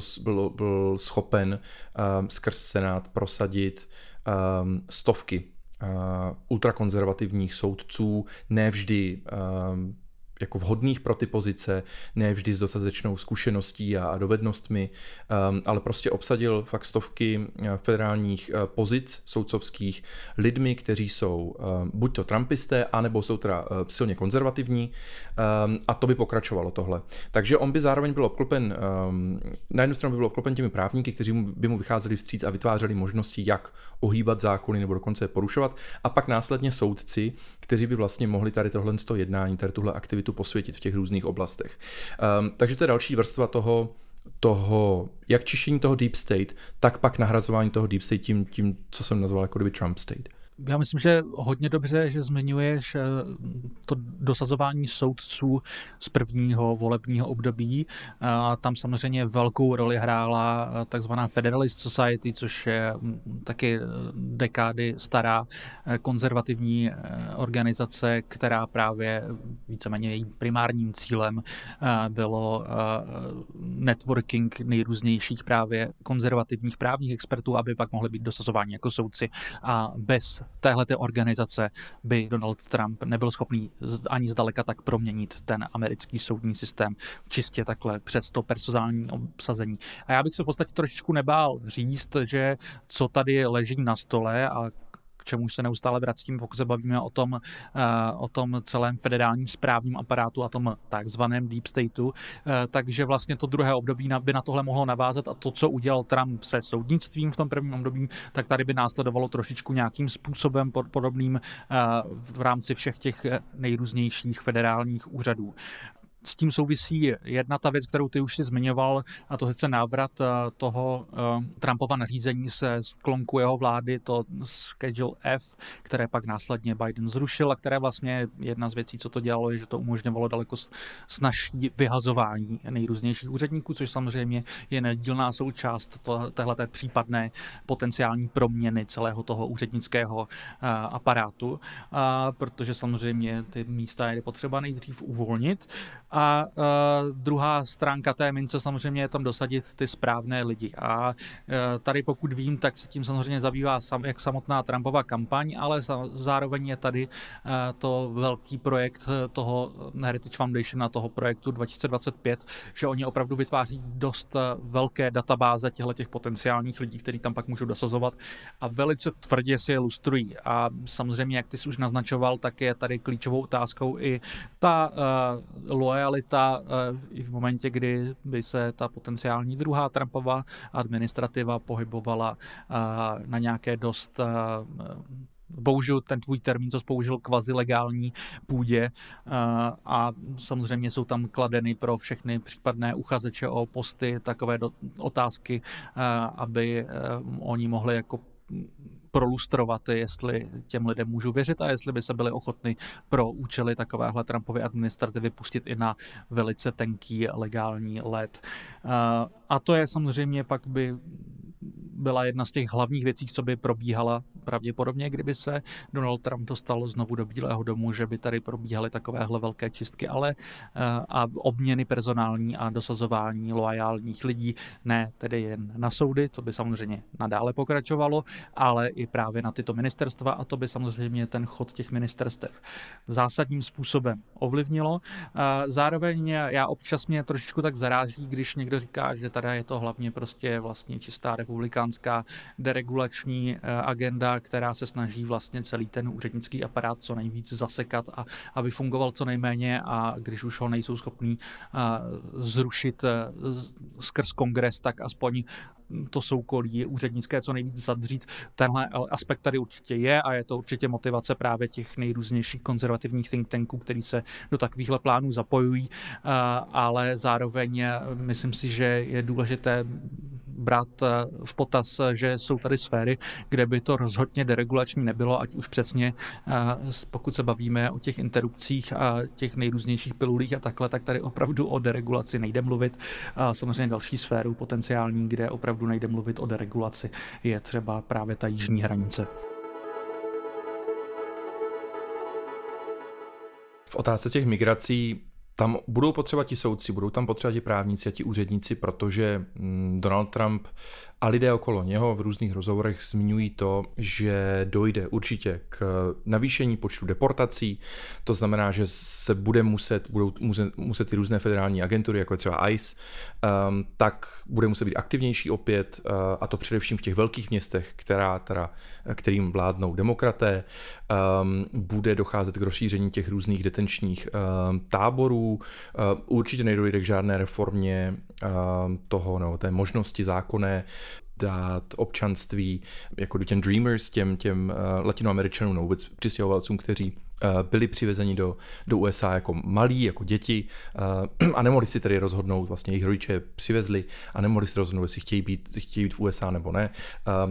byl schopen skrz Senát prosadit stovky ultrakonzervativních soudců, ne vždy jako vhodných pro ty pozice, ne vždy s dostatečnou zkušeností a dovednostmi, ale prostě obsadil fakt stovky federálních pozic soudcovských lidmi, kteří jsou buď to trumpisté, anebo jsou teda silně konzervativní, a to by pokračovalo tohle. Takže on by zároveň byl obklopen, na jednu stranu by byl obklopen těmi právníky, kteří by mu vycházeli vstříc a vytvářeli možnosti, jak ohýbat zákony nebo dokonce je porušovat, a pak následně soudci, kteří by vlastně mohli tady tohle jednání, tady tuhle aktivitu tu posvětit v těch různých oblastech. Takže to je další vrstva toho jak čištění toho deep state, tak pak nahrazování toho deep state tím co jsem nazval jako kdyby Trump state. Já myslím, že hodně dobře, že zmiňuješ to dosazování soudců z prvního volebního období. Tam samozřejmě velkou roli hrála takzvaná Federalist Society, což je taky dekády stará konzervativní organizace, která právě víceméně jejím primárním cílem bylo networking nejrůznějších právě konzervativních právních expertů, aby pak mohli být dosazováni jako soudci, a bez téhleté organizace by Donald Trump nebyl schopný ani zdaleka tak proměnit ten americký soudní systém čistě takhle přes to personální obsazení. A já bych se v podstatě trošičku nebál říct, že co tady leží na stole a čemu se neustále vracím, pokud se bavíme o tom celém federálním správním aparátu a tom takzvaném deep stateu, takže vlastně to druhé období by na tohle mohlo navázat, a to, co udělal Trump se soudnictvím v tom prvním období, tak tady by následovalo trošičku nějakým způsobem podobným v rámci všech těch nejrůznějších federálních úřadů. S tím souvisí jedna ta věc, kterou ty už si zmiňoval, a to sice návrat toho Trumpova nařízení se sklonku jeho vlády, to Schedule F, které pak následně Biden zrušil, a které vlastně jedna z věcí, co to dělalo, je, že to umožňovalo daleko snazší vyhazování nejrůznějších úředníků, což samozřejmě je nedílná součást téhleté případné potenciální proměny celého toho úřednického aparátu, protože samozřejmě ty místa je potřeba nejdřív uvolnit. A druhá stránka té mince samozřejmě je tam dosadit ty správné lidi. A tady pokud vím, tak se tím samozřejmě zabývá jak samotná Trumpova kampaň, ale zároveň je tady to velký projekt toho Heritage Foundation a toho projektu 2025, že oni opravdu vytváří dost velké databáze těchto potenciálních lidí, který tam pak můžou dosazovat, a velice tvrdě si je lustrují. A samozřejmě, jak ty jsi už naznačoval, tak je tady klíčovou otázkou i ta loajalita i v momentě, kdy by se ta potenciální druhá Trumpova administrativa pohybovala na nějaké dost, použiju ten tvůj termín, co jsi použil, kvazilegální půdě, a samozřejmě jsou tam kladeny pro všechny případné uchazeče o posty takové otázky, aby oni mohli jako prolustrovat, jestli těm lidem můžu věřit a jestli by se byli ochotni pro účely takovéhle Trumpovy administrativy pustit i na velice tenký legální led. A to je samozřejmě, pak by byla jedna z těch hlavních věcí, co by probíhala pravděpodobně, kdyby se Donald Trump dostal znovu do Bílého domu, že by tady probíhaly takovéhle velké čistky, ale a obměny personální a dosazování loajálních lidí, ne tedy jen na soudy, to by samozřejmě nadále pokračovalo, ale i právě na tyto ministerstva a to by samozřejmě ten chod těch ministerstev zásadním způsobem ovlivnilo. Zároveň já občas mě trošičku tak zaráží, když někdo říká, že tady je to hlavně prostě vlastně čistá republikánská deregulační agenda, která se snaží vlastně celý ten úřednický aparát co nejvíc zasekat a aby fungoval co nejméně a když už ho nejsou schopní zrušit skrz kongres, tak aspoň to soukolí úřednické co nejvíc zadřít. Tenhle aspekt tady určitě je a je to určitě motivace právě těch nejrůznějších konzervativních think tanků, který se do takovýchhle plánů zapojují, ale zároveň myslím si, že je důležité brát v potaz, že jsou tady sféry, kde by to rozhodně deregulační nebylo, ať už přesně, pokud se bavíme o těch interrupcích a těch nejrůznějších pilulích a takhle, tak tady opravdu o deregulaci nejde mluvit. Samozřejmě další sféru potenciální, kde opravdu nejde mluvit o deregulaci, je třeba právě ta jižní hranice. V otázce těch migrací tam budou potřeba ti soudci, budou tam potřeba ti právníci a ti úředníci, protože Donald Trump a lidé okolo něho v různých rozhovorech zmiňují to, že dojde určitě k navýšení počtu deportací, to znamená, že se budou muset i různé federální agentury, jako je třeba ICE, tak bude muset být aktivnější opět, a to především v těch velkých městech, kterým vládnou demokraté, bude docházet k rozšíření těch různých detenčních táborů, určitě nedojde k žádné reformě té možnosti zákonné dát občanství jako těm dreamers, těm latinoameričanům, vůbec přistěhovalcům, kteří byli přivezeni do USA jako malí, jako děti a nemohli si tedy rozhodnout, vlastně jejich rodiče přivezli a nemohli si rozhodnout, jestli chtějí být v USA nebo ne,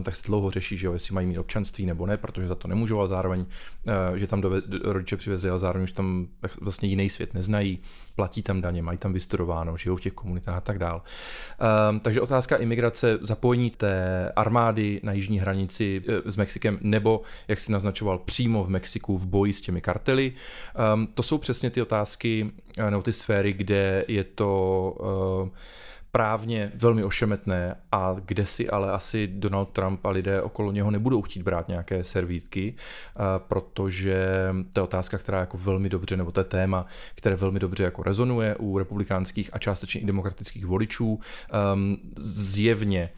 tak se dlouho řeší, že jo, jestli mají mít občanství nebo ne, protože za to nemůžou a zároveň, že tam rodiče přivezli a zároveň už tam vlastně jiný svět neznají, platí tam daně, mají tam vystudováno, žijou v těch komunitách a tak dál. Takže otázka imigrace, zapojení té armády na jižní hranici s Mexikem nebo, jak si naznačoval, přímo v Mexiku v boji s těmi kartely. To jsou přesně ty otázky nebo ty sféry, kde je to právně velmi ošemetné a kde si ale asi Donald Trump a lidé okolo něho nebudou chtít brát nějaké servítky, protože to je otázka, která jako velmi dobře, nebo to je téma, které velmi dobře jako rezonuje u republikánských a částečně i demokratických voličů. Zjevně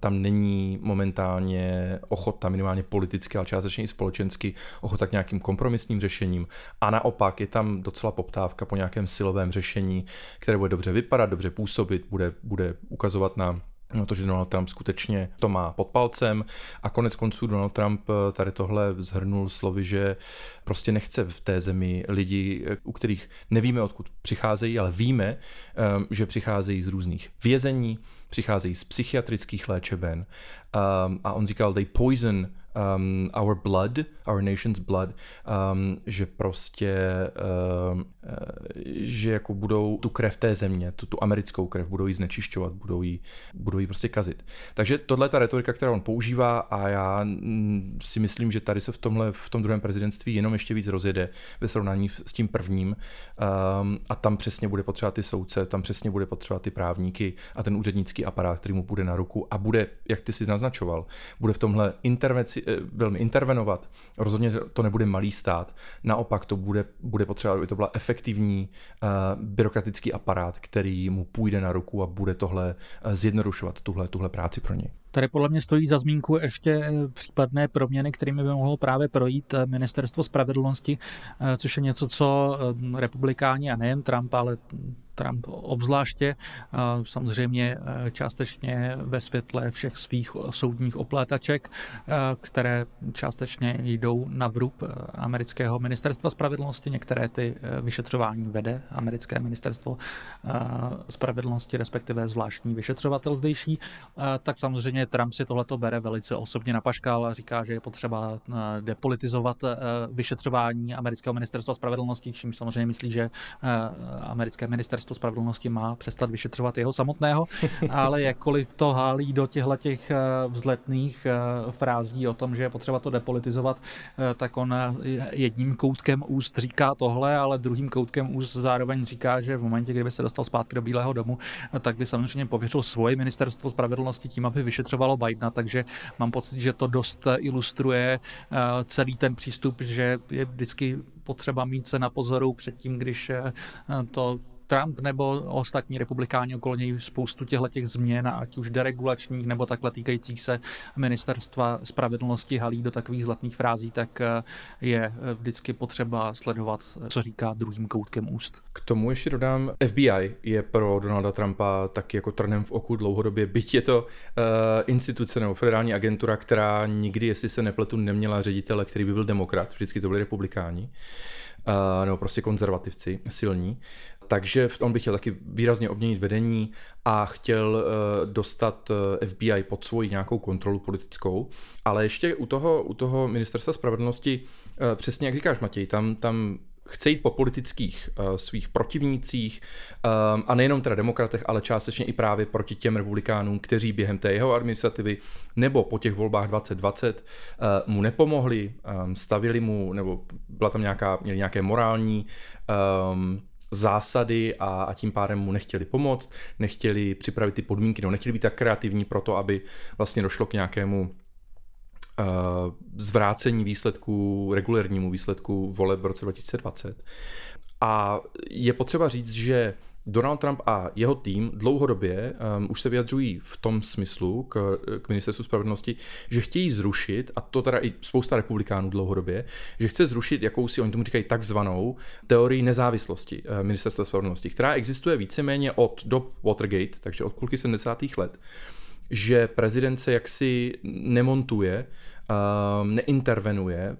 tam není momentálně ochota, minimálně politicky, ale částečně i společensky, ochota k nějakým kompromisním řešením. A naopak je tam docela poptávka po nějakém silovém řešení, které bude dobře vypadat, dobře působit, bude ukazovat na to, že Donald Trump skutečně to má pod palcem. A konec konců Donald Trump tady tohle zhrnul slovy, že prostě nechce v té zemi lidi, u kterých nevíme, odkud přicházejí, ale víme, že přicházejí z různých vězení, přicházejí z psychiatrických léčeben. A on říkal, they poison our blood, our nation's blood, že prostě, že jako budou tu krev té země, tu americkou krev, budou ji znečišťovat, budou ji prostě kazit. Takže tohle je ta retorika, kterou on používá a já si myslím, že tady se v tom druhém prezidentství jenom ještě víc rozjede ve srovnání s tím prvním, a tam přesně bude potřeba ty soudce, tam přesně bude potřeba ty právníky a ten úřednický aparát, který mu půjde na ruku a bude, jak ty si naznačoval, bude v tomhle velmi intervenovat. Rozhodně to nebude malý stát. Naopak to bude potřeba, aby to byla efektivní byrokratický aparát, který mu půjde na ruku a bude tohle zjednodušovat, tuhle práci pro něj. Tady podle mě stojí za zmínku ještě případné proměny, kterými by mohlo právě projít Ministerstvo spravedlnosti, což je něco, co republikáni a nejen Trump, ale Trump obzvláště, samozřejmě částečně ve světle všech svých soudních oplétaček, které částečně jdou na vrub amerického ministerstva spravedlnosti. Některé ty vyšetřování vede americké ministerstvo spravedlnosti, respektive zvláštní vyšetřovatel zdejší, tak samozřejmě Trump si tohleto bere velice osobně na paškál a říká, že je potřeba depolitizovat vyšetřování amerického ministerstva spravedlnosti, čím samozřejmě myslí, že americké ministerstvo Ministerstvo spravedlnosti má přestat vyšetřovat jeho samotného, ale jakkoliv to hálí do těchto těch vzletných frází o tom, že je potřeba to depolitizovat, tak on jedním koutkem úst říká tohle, ale druhým koutkem úst zároveň říká, že v momentě, kdyby se dostal zpátky do Bílého domu, tak by samozřejmě pověřil svoje Ministerstvo spravedlnosti tím, aby vyšetřovalo Bidena, takže mám pocit, že to dost ilustruje celý ten přístup, že je vždycky potřeba mít se na pozoru před tím, když to Trump nebo ostatní republikáni okolo něj spoustu těchto změn, ať už deregulačních nebo takhle týkajících se Ministerstva spravedlnosti halí do takových zlatných frází, tak je vždycky potřeba sledovat, co říká druhým koutkem úst. K tomu ještě dodám, FBI je pro Donalda Trumpa taky jako trnem v oku dlouhodobě, byť je to instituce nebo federální agentura, která nikdy, jestli se nepletu, neměla ředitele, který by byl demokrat, vždycky to byli republikáni, nebo prostě konzervativci silní. Takže on by chtěl taky výrazně obměnit vedení a chtěl dostat FBI pod svoji nějakou kontrolu politickou. Ale ještě u toho ministerstva spravedlnosti, přesně jak říkáš, Matěj, tam chce jít po politických svých protivnících a nejenom teda demokratech, ale částečně i právě proti těm republikánům, kteří během té jeho administrativy nebo po těch volbách 2020 mu nepomohli, stavili mu, nebo byla tam měli nějaké morální zásady a tím pádem mu nechtěli pomoct, nechtěli připravit ty podmínky, nebo nechtěli být tak kreativní pro to, aby vlastně došlo k nějakému zvrácení výsledku, regulérnímu výsledku voleb v roce 2020. A je potřeba říct, že Donald Trump a jeho tým dlouhodobě už se vyjadřují v tom smyslu k ministerstvu spravedlnosti, že chtějí zrušit, a to teda i spousta republikánů dlouhodobě, že chce zrušit jakousi, oni tomu říkají takzvanou teorii nezávislosti ministerstva spravedlnosti, která existuje víceméně od dob Watergate, takže od půlky 70. let, že prezident se jaksi nemontuje, neintervenuje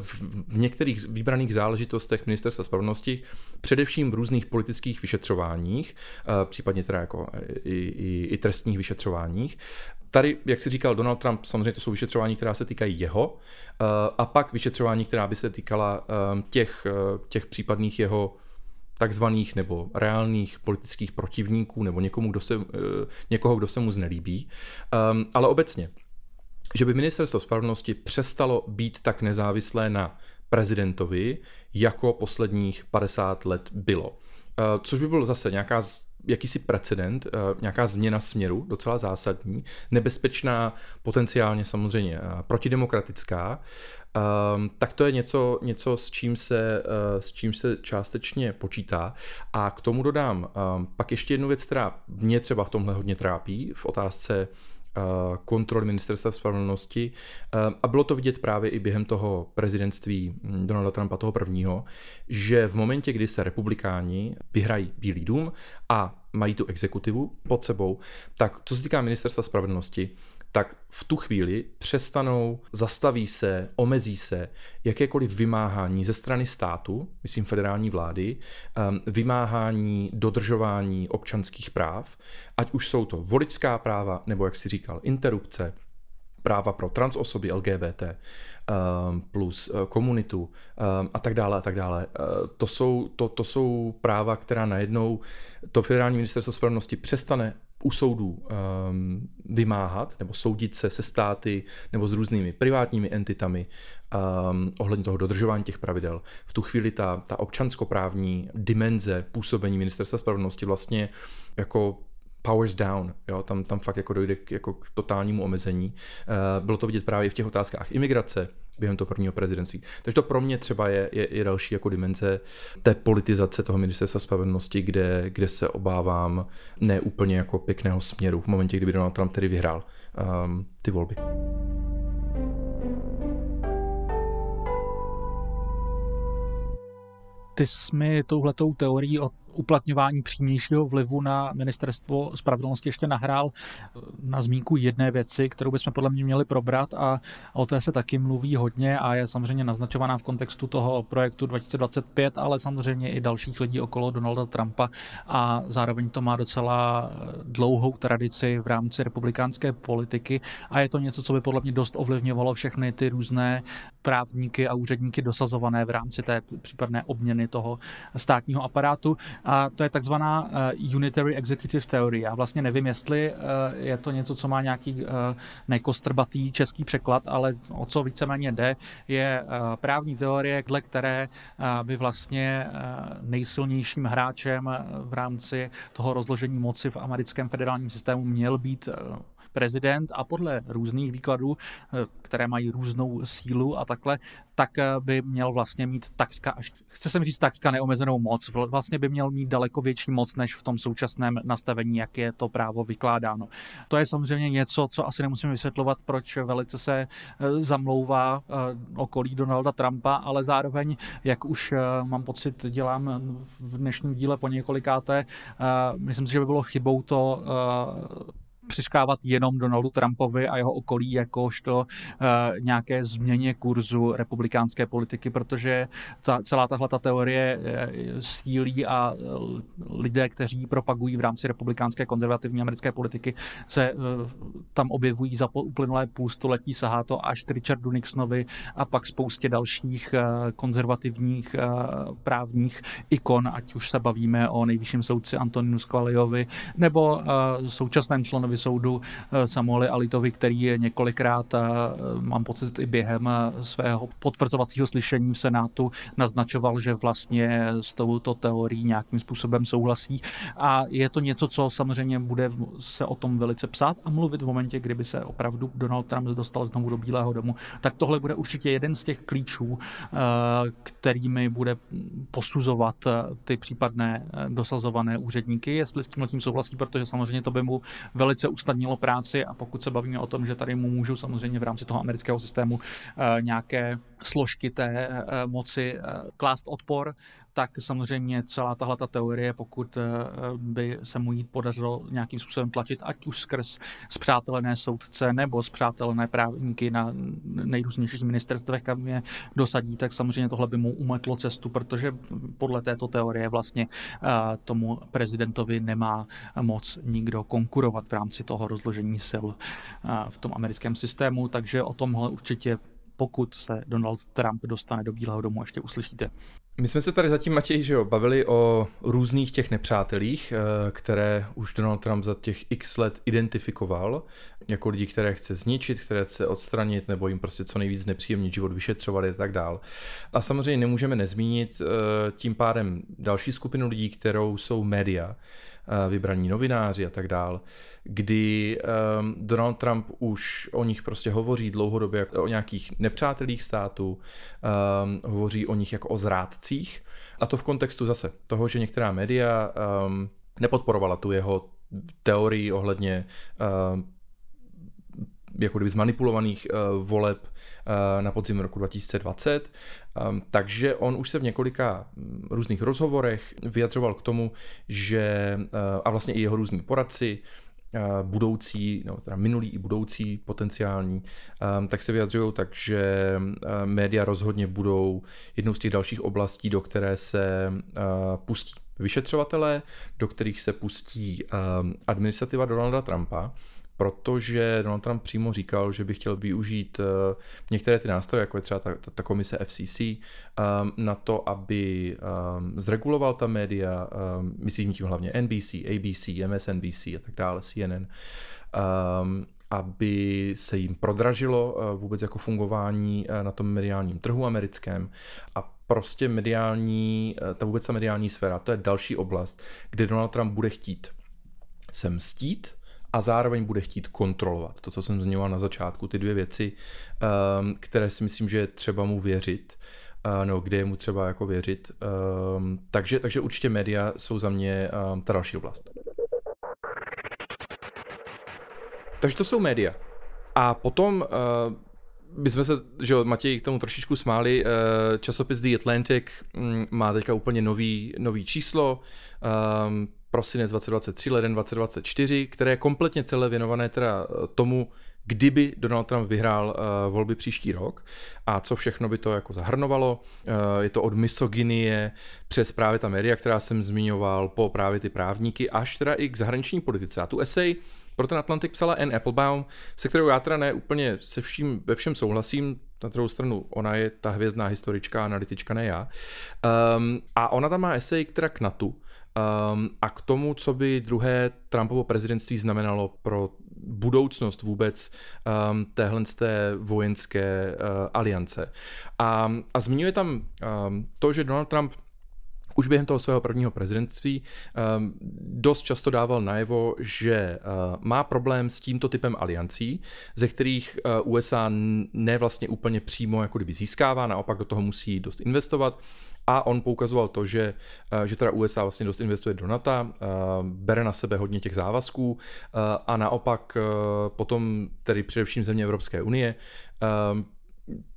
v některých vybraných záležitostech ministerstva spravedlnosti, především v různých politických vyšetřováních, případně teda jako i trestních vyšetřováních. Tady, jak si říkal Donald Trump, samozřejmě to jsou vyšetřování, která se týkají jeho, a pak vyšetřování, která by se týkala těch případných jeho takzvaných nebo reálných politických protivníků nebo někoho, kdo se mu znelíbí. Ale obecně, že by ministerstvo spravedlnosti přestalo být tak nezávislé na prezidentovi, jako posledních 50 let bylo. Což by bylo zase jakýsi precedent, nějaká změna směru, docela zásadní, nebezpečná, potenciálně samozřejmě protidemokratická, tak to je něco s čím se částečně počítá. A k tomu dodám pak ještě jednu věc, která mě třeba v tomhle hodně trápí v otázce kontroly ministerstva spravedlnosti, a bylo to vidět právě i během toho prezidentství Donalda Trumpa, toho prvního, že v momentě, kdy se republikáni vyhrají Bílý dům a mají tu exekutivu pod sebou, tak co se týká ministerstva spravedlnosti, tak v tu chvíli zastaví se, omezí se jakékoliv vymáhání ze strany státu, myslím federální vlády, vymáhání, dodržování občanských práv, ať už jsou to voličská práva, nebo jak si říkal, interrupce, práva pro transosoby, LGBT, plus komunitu a tak dále. To jsou práva, která najednou to federální ministerstvo spravedlnosti přestane u soudů vymáhat nebo soudit se státy nebo s různými privátními entitami ohledně toho dodržování těch pravidel. V tu chvíli ta občanskoprávní dimenze působení ministerstva spravedlnosti vlastně jako powers down, jo? Tam fakt jako dojde k totálnímu omezení. Bylo to vidět právě v těch otázkách imigrace během toho prvního prezidentství. Takže to pro mě třeba je další jako dimenze té politizace toho ministerstva spravedlnosti, kde se obávám ne úplně jako pěkného směru v momentě, kdyby Donald Trump tedy vyhrál ty volby. Ty jsi mi touhletou teorií o uplatňování přímějšího vlivu na ministerstvo spravedlnosti ještě nahrál na zmínku jedné věci, kterou bychom podle mě měli probrat, a o té se taky mluví hodně a je samozřejmě naznačovaná v kontextu toho projektu 2025, ale samozřejmě i dalších lidí okolo Donalda Trumpa, a zároveň to má docela dlouhou tradici v rámci republikánské politiky a je to něco, co by podle mě dost ovlivňovalo všechny ty různé právníky a úředníky dosazované v rámci té případné obměny toho státního aparátu. A to je takzvaná unitary executive theory. Já vlastně nevím, jestli je to něco, co má nějaký nekostrbatý český překlad, ale o co víceméně jde, je právní teorie, dle které by vlastně nejsilnějším hráčem v rámci toho rozložení moci v americkém federálním systému měl být prezident, a podle různých výkladů, které mají různou sílu a takhle, tak by měl vlastně mít takřka, takřka neomezenou moc. Vlastně by měl mít daleko větší moc, než v tom současném nastavení, jak je to právo vykládáno. To je samozřejmě něco, co asi nemusím vysvětlovat, proč velice se zamlouvá okolí Donalda Trumpa, ale zároveň, jak už mám pocit, dělám v dnešním díle po několikáté, myslím si, že by bylo chybou to přiškávat jenom Donaldu Trumpovi a jeho okolí jakožto nějaké změně kurzu republikánské politiky, protože celá tahleta teorie sílí a lidé, kteří propagují v rámci republikánské konzervativní americké politiky, se tam objevují za uplynulé půlstoletí, sahá to až k Richardu Nixonovi a pak spoustě dalších konzervativních právních ikon, ať už se bavíme o nejvyšším soudci Antoninu Scagliovi nebo současném členovi soudu Samueli Alitovi, který je několikrát, mám pocit, i během svého potvrzovacího slyšení v Senátu naznačoval, že vlastně s touto teorií nějakým způsobem souhlasí. A je to něco, co samozřejmě bude se o tom velice psát a mluvit v momentě, kdyby se opravdu Donald Trump dostal znovu do Bílého domu. Tak tohle bude určitě jeden z těch klíčů, kterými bude posuzovat ty případné dosazované úředníky, jestli s tím souhlasí, protože samozřejmě to by mu velice usnadnilo práci, a pokud se bavíme o tom, že tady mu můžou samozřejmě v rámci toho amerického systému nějaké složky té moci klást odpor, tak samozřejmě celá tahleta teorie, pokud by se mu jít podařilo nějakým způsobem tlačit, ať už skrz spřátelené soudce nebo spřátelené právníky na nejrůznějších ministerstvech, kam je dosadí, tak samozřejmě tohle by mu umetlo cestu, protože podle této teorie vlastně tomu prezidentovi nemá moc nikdo konkurovat v rámci toho rozložení sil v tom americkém systému, takže o tomhle určitě, pokud se Donald Trump dostane do Bílého domu, ještě uslyšíte. My jsme se tady zatím, Matěj, že jo, bavili o různých těch nepřátelích, které už Donald Trump za těch x let identifikoval, jako lidi, které chce zničit, které chce odstranit, nebo jim prostě co nejvíc nepříjemný život vyšetřovat a tak dál. A samozřejmě nemůžeme nezmínit tím pádem další skupinu lidí, kterou jsou média, vybraní novináři a tak dál, kdy Donald Trump už o nich prostě hovoří dlouhodobě o nějakých nepřátelích státu, hovoří o nich jako o zrádcích, a to v kontextu zase toho, že některá média nepodporovala tu jeho teorii ohledně jako kdyby zmanipulovaných voleb na podzim roku 2020. Takže on už se v několika různých rozhovorech vyjadřoval k tomu, že a vlastně i jeho různí poradci, budoucí, no teda minulý i budoucí potenciální, tak se vyjadřují tak, že média rozhodně budou jednou z těch dalších oblastí, do které se pustí vyšetřovatelé, do kterých se pustí administrativa Donalda Trumpa, protože Donald Trump přímo říkal, že by chtěl využít některé ty nástroje, jako je třeba ta komise FCC, na to, aby zreguloval ta média, myslím tím hlavně NBC, ABC, MSNBC a tak dále, CNN, aby se jim prodražilo vůbec jako fungování na tom mediálním trhu americkém, a prostě ta mediální sféra, to je další oblast, kde Donald Trump bude chtít se mstít a zároveň bude chtít kontrolovat. To, co jsem zmiňoval na začátku, ty dvě věci, které si myslím, že je třeba mu věřit, no, kde je mu třeba jako věřit. Takže určitě média jsou za mě ta další oblast. Takže to jsou média. A potom my jsme se, že Matěj, k tomu trošičku smáli, časopis The Atlantic má teďka úplně nový číslo, prosinec 2023, leden 2024, které je kompletně celé věnované teda tomu, kdyby Donald Trump vyhrál volby příští rok a co všechno by to jako zahrnovalo. Je to od misogynie přes právě ta média, která jsem zmiňoval, po právě ty právníky, až teda i k zahraniční politice. A tu esej pro ten Atlantik psala Anne Applebaum, se kterou já teda ne úplně ve všem souhlasím. Na druhou stranu, ona je ta hvězdná historička, analytička, ne já. A ona tam má esej k NATO, A k tomu, co by druhé Trumpovo prezidentství znamenalo pro budoucnost vůbec téhle z té vojenské aliance. A zmiňuje tam to, že Donald Trump už během toho svého prvního prezidentství dost často dával najevo, že má problém s tímto typem aliancí, ze kterých USA ne vlastně úplně přímo jako kdyby získává, naopak do toho musí dost investovat. A on poukazoval to, že teda USA vlastně dost investuje do NATO, bere na sebe hodně těch závazků a naopak potom tedy především země Evropské unie,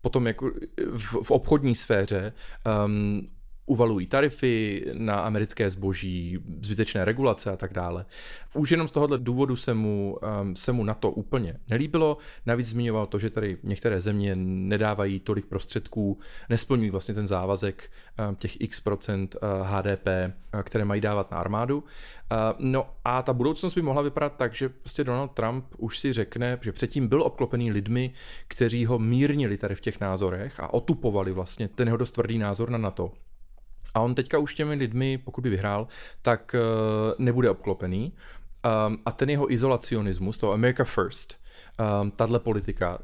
potom jako v obchodní sféře uvalují tarify na americké zboží, zbytečné regulace a tak dále. Už jenom z tohohle důvodu se mu NATO úplně nelíbilo. Navíc zmiňoval to, že tady některé země nedávají tolik prostředků, nesplňují vlastně ten závazek těch x% HDP, které mají dávat na armádu. No a ta budoucnost by mohla vypadat tak, že prostě Donald Trump už si řekne, že předtím byl obklopený lidmi, kteří ho mírnili tady v těch názorech a otupovali vlastně ten jeho dost tvrdý názor na NATO. A on teďka už těmi lidmi, pokud by vyhrál, tak nebude obklopený. A ten jeho izolacionismus, toho America First, tahle politika,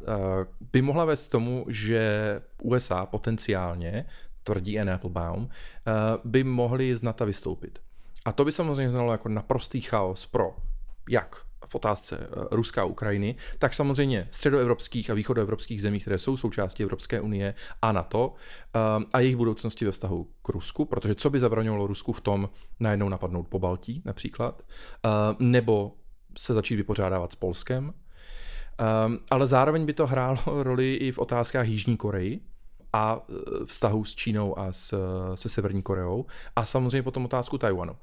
by mohla vést k tomu, že USA potenciálně, tvrdí Ann Applebaum, by mohli z NATO vystoupit. A to by samozřejmě znalo jako naprostý chaos pro jak v otázce Ruska a Ukrajiny, tak samozřejmě středoevropských a východoevropských zemí, které jsou součástí Evropské unie a NATO a jejich budoucnosti ve vztahu k Rusku, protože co by zabraňovalo Rusku v tom najednou napadnout Pobaltí například, nebo se začít vypořádávat s Polskem, ale zároveň by to hrálo roli i v otázkách Jižní Koreji a vztahu s Čínou a se Severní Koreou a samozřejmě potom otázku Tajwanu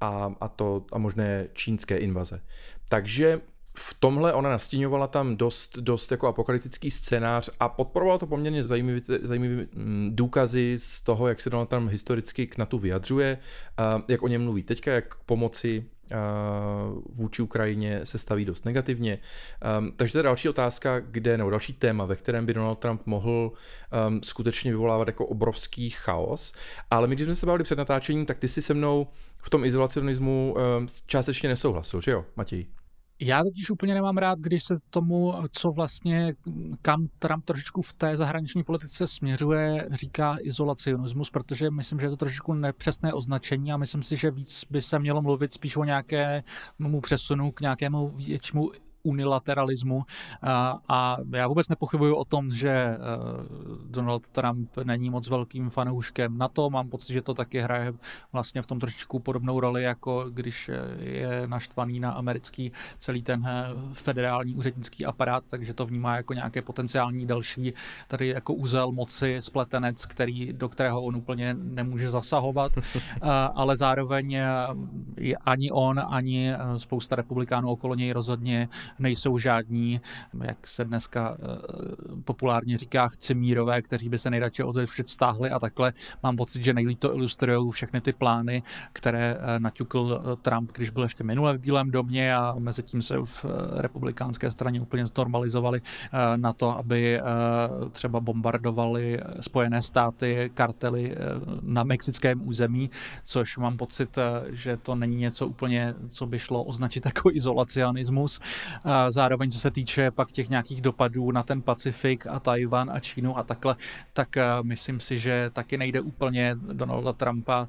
a možné čínské invaze. Takže v tomhle ona nastíňovala tam dost jako apokalyptický scénář a podporovala to poměrně zajímavé důkazy z toho, jak se Donald Trump historicky k NATO vyjadřuje, jak o něm mluví teďka, jak pomoci vůči Ukrajině se staví dost negativně. Takže to je další otázka, další téma, ve kterém by Donald Trump mohl skutečně vyvolávat jako obrovský chaos. Ale my, když jsme se bavili před natáčením, tak ty si se mnou v tom izolacionismu částečně nesouhlasil, že jo, Matěj? Já totiž úplně nemám rád, když se tomu, co vlastně, kam Trump trošičku v té zahraniční politice směřuje, říká izolacionismus, protože myslím, že je to trošičku nepřesné označení a myslím si, že víc by se mělo mluvit spíš o nějakému přesunu k nějakému většímu unilateralismu a já vůbec nepochybuju o tom, že Donald Trump není moc velkým fanouškem NATO, mám pocit, že to taky hraje vlastně v tom trošičku podobnou roli, jako když je naštvaný na americký celý ten federální úřednický aparát, takže to vnímá jako nějaké potenciální další tady jako uzel moci, spletenec, do kterého on úplně nemůže zasahovat, ale zároveň ani on, ani spousta republikánů okolo něj rozhodně nejsou žádní, jak se dneska populárně říká, chcimírové, kteří by se nejradši od všech stáhli a takhle. Mám pocit, že nejlíp to ilustrujou všechny ty plány, které naťukl Trump, když byl ještě minule v Bílém domě a mezi tím se v republikánské straně úplně znormalizovali na to, aby třeba bombardovali Spojené státy, kartely na mexickém území, což mám pocit, že to není něco úplně, co by šlo označit jako izolacionismus. Zároveň, co se týče pak těch nějakých dopadů na ten Pacifik a Tajvan a Čínu a takhle, tak myslím si, že taky nejde úplně Donalda Trumpa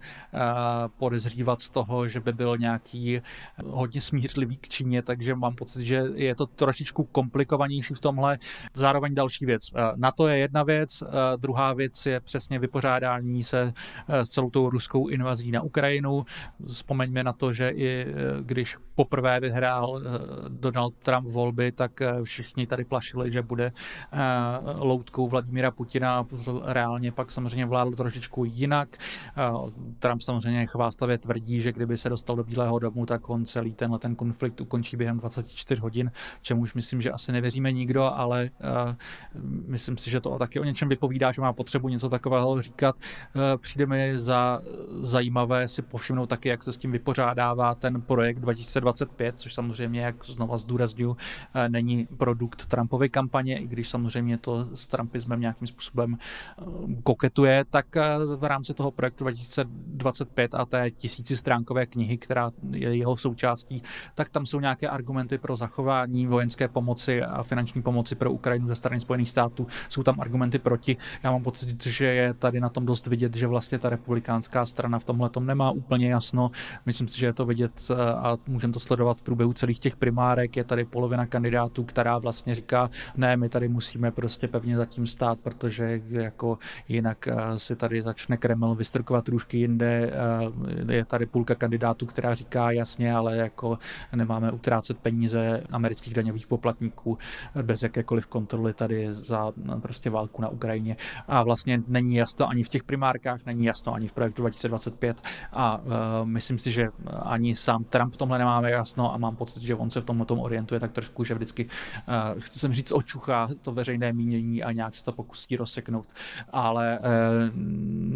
podezřívat z toho, že by byl nějaký hodně smířlivý k Číně, takže mám pocit, že je to trošičku komplikovanější v tomhle. Zároveň další věc. NATO je jedna věc, druhá věc je přesně vypořádání se s celou tou ruskou invazí na Ukrajinu. Vzpomeňme na to, že i když poprvé vyhrál Donald Trump volby, tak všichni tady plašili, že bude loutkou Vladimíra Putina. Reálně pak samozřejmě vládl trošičku jinak. Trump samozřejmě chvástavě tvrdí, že kdyby se dostal do Bílého domu, tak on celý ten konflikt ukončí během 24 hodin, čemuž myslím, že asi nevěříme nikdo, ale myslím si, že to taky o něčem vypovídá, že má potřebu něco takového říkat. Přijde mi za zajímavé si povšimnout taky, jak se s tím vypořádává ten projekt 2025, což samozřejmě, jak znova zdůrazňuje zdůrazňuji, není produkt Trumpovy kampaně, i když samozřejmě to s Trumpismem nějakým způsobem koketuje, tak v rámci toho projektu 2025 a té 1000stránkové knihy, která je jeho součástí, tak tam jsou nějaké argumenty pro zachování vojenské pomoci a finanční pomoci pro Ukrajinu ze strany Spojených států. Jsou tam argumenty proti. Já mám pocit, že je tady na tom dost vidět, že vlastně ta republikánská strana v tomhletom nemá úplně jasno. Myslím si, že je to vidět a můžeme to sledovat v průběhu celých těch primárek. Je tady polovina kandidátů, která vlastně říká, ne, my tady musíme prostě pevně zatím stát, protože jako jinak si tady začne Kreml vystrkovat růžky jinde. Je tady půlka kandidátů, která říká jasně, ale jako nemáme utrácet peníze amerických daňových poplatníků bez jakékoliv kontroly tady za prostě válku na Ukrajině. A vlastně není jasno ani v těch primárkách, není jasno ani v projektu 2025 a myslím si, že ani sám Trump v tomhle nemáme jasno a mám pocit, že on se v tomhle tom orientuje tak trošku, že vždycky, chci sem říct, očuchá to veřejné mínění a nějak se to pokusí rozseknout. Ale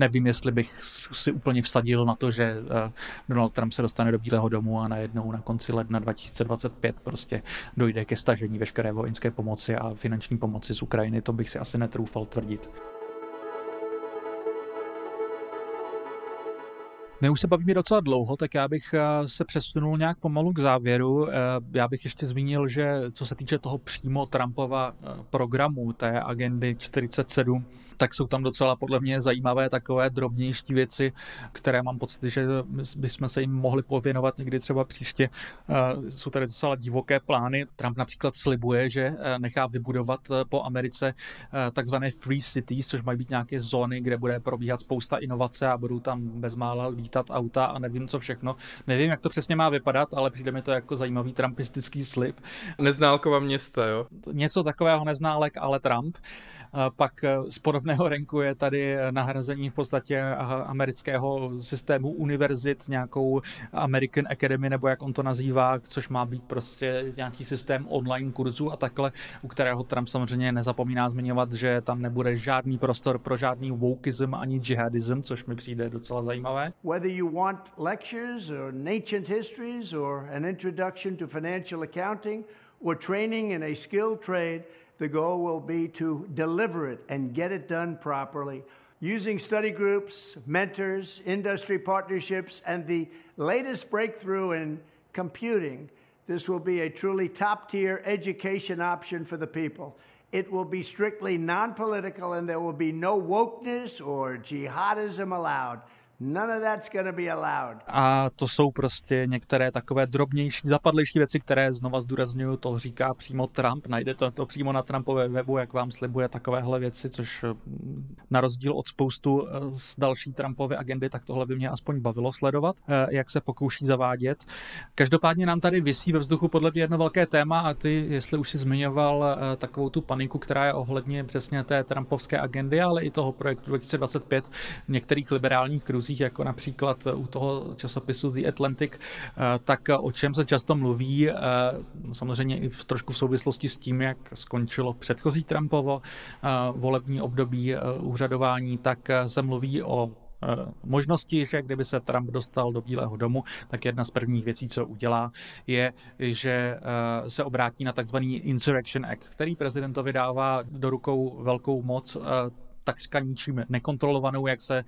nevím, jestli bych si úplně vsadil na to, že Donald Trump se dostane do Bílého domu a najednou na konci ledna 2025 prostě dojde ke stažení veškeré vojenské pomoci a finanční pomoci z Ukrajiny. To bych si asi netroufal tvrdit. My už se bavíme docela dlouho, tak já bych se přesunul nějak pomalu k závěru. Já bych ještě zmínil, že co se týče toho přímo Trumpova programu, té agendy 47, tak jsou tam docela podle mě zajímavé takové drobnější věci, které mám pocit, že bychom se jim mohli pověnovat někdy třeba příště. Jsou tady docela divoké plány. Trump například slibuje, že nechá vybudovat po Americe takzvané free cities, což mají být nějaké zóny, kde bude probíhat spousta inovace a budou tam bezmála lítat auta a nevím co všechno. Nevím, jak to přesně má vypadat, ale přijde mi to jako zajímavý trumpistický slib. Neználková města, jo? Něco takového Neználek, ale Trump. Pak z podobného renku je tady nahrazení v podstatě amerického systému univerzit, nějakou American Academy, nebo jak on to nazývá, což má být prostě nějaký systém online kurzů a takhle, u kterého Trump samozřejmě nezapomíná zmiňovat, že tam nebude žádný prostor pro žádný wokeism ani džihadism, což mi přijde docela zajímavé. Whether you want lectures or ancient histories or an introduction to financial accounting or training in a skilled trade, the goal will be to deliver it and get it done properly using study groups, mentors, industry partnerships, and the latest breakthrough in computing. This will be a truly top-tier education option for the people. It will be strictly non-political and there will be no wokeness or jihadism allowed. None of that's going to be allowed. A to jsou prostě některé takové drobnější, zapadlejší věci, které znova zdůrazňuju, to říká přímo Trump. Najdete to přímo na Trumpově webu, jak vám slibuje takovéhle věci, což na rozdíl od spoustu z další Trumpovy agendy, tak tohle by mě aspoň bavilo sledovat, jak se pokouší zavádět. Každopádně nám tady visí ve vzduchu podle mě jedno velké téma a ty, jestli už si zmiňoval takovou tu paniku, která je ohledně přesně té trumpovské agendy, ale i toho projektu 2025 některých liberálních kruzích, jako například u toho časopisu The Atlantic, tak o čem se často mluví, samozřejmě i trošku v souvislosti s tím, jak skončilo předchozí Trumpovo volební období úřadování, tak se mluví o možnosti, že kdyby se Trump dostal do Bílého domu, tak jedna z prvních věcí, co udělá, je, že se obrátí na takzvaný Insurrection Act, který prezidentovi dává do rukou velkou moc takřka ničím nekontrolovanou, jak se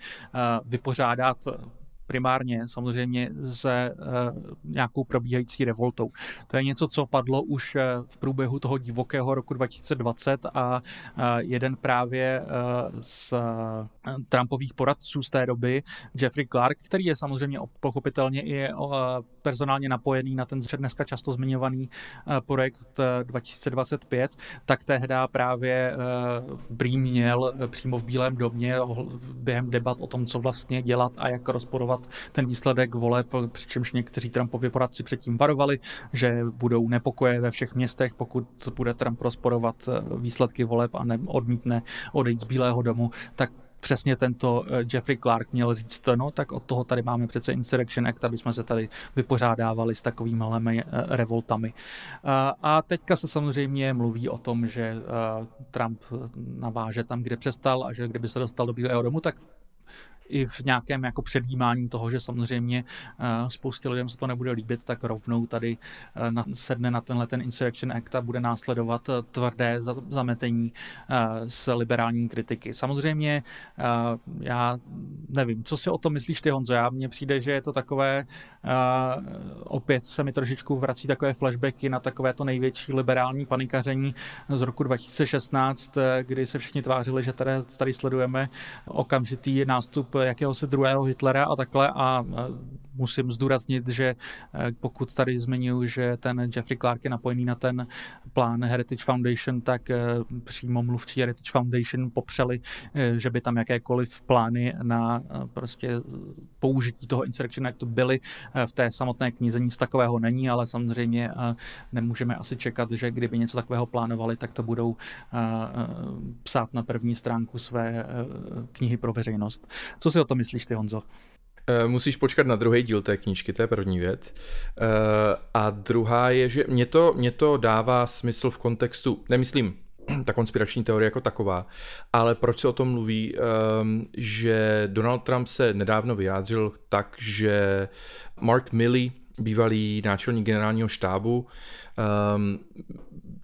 vypořádat primárně samozřejmě se nějakou probíhající revoltou. To je něco, co padlo už v průběhu toho divokého roku 2020 a jeden právě z Trumpových poradců z té doby, Jeffrey Clark, který je samozřejmě pochopitelně i personálně napojený na ten dneska často zmiňovaný projekt 2025, tak tehdy právě brýměl přímo v Bílém domě během debat o tom, co vlastně dělat a jak rozporovat ten výsledek voleb, přičemž někteří Trumpovi poradci předtím varovali, že budou nepokoje ve všech městech, pokud bude Trump rozporovat výsledky voleb a odmítne odejít z Bílého domu, tak přesně tento Jeffrey Clark měl říct, no tak od toho tady máme přece Insurrection Act, aby jsme se tady vypořádávali s takovými revoltami. A teďka se samozřejmě mluví o tom, že Trump naváže tam, kde přestal a že kdyby se dostal do Bílého domu, tak i v nějakém jako předjímání toho, že samozřejmě spoustě lidem se to nebude líbit, tak rovnou tady sedne na tenhle ten Insurrection Act a bude následovat tvrdé zametení s liberální kritiky. Samozřejmě já nevím, co si o tom myslíš ty, Honzo? Mně přijde, že je to takové, opět se mi trošičku vrací takové flashbacky na takové to největší liberální panikaření z roku 2016, kdy se všichni tvářili, že tady sledujeme okamžitý nástup jakéhosi druhého Hitlera a takhle, a musím zdůraznit, že pokud tady zmiňuji, že ten Jeffrey Clark je napojený na ten plán Heritage Foundation, tak přímo mluvčí Heritage Foundation popřeli, že by tam jakékoliv plány na prostě použití toho Insurrection Actu byly. V té samotné knize nic takového není, ale samozřejmě nemůžeme asi čekat, že kdyby něco takového plánovali, tak to budou psát na první stránku své knihy pro veřejnost. Co si o tom myslíš ty, Honzo? Musíš počkat na druhý díl té knížky, to je první věc. A druhá je, že mě to dává smysl v kontextu, nemyslím ta konspirační teorie jako taková, ale proč se o tom mluví, že Donald Trump se nedávno vyjádřil tak, že Mark Milley, bývalý náčelník generálního štábu,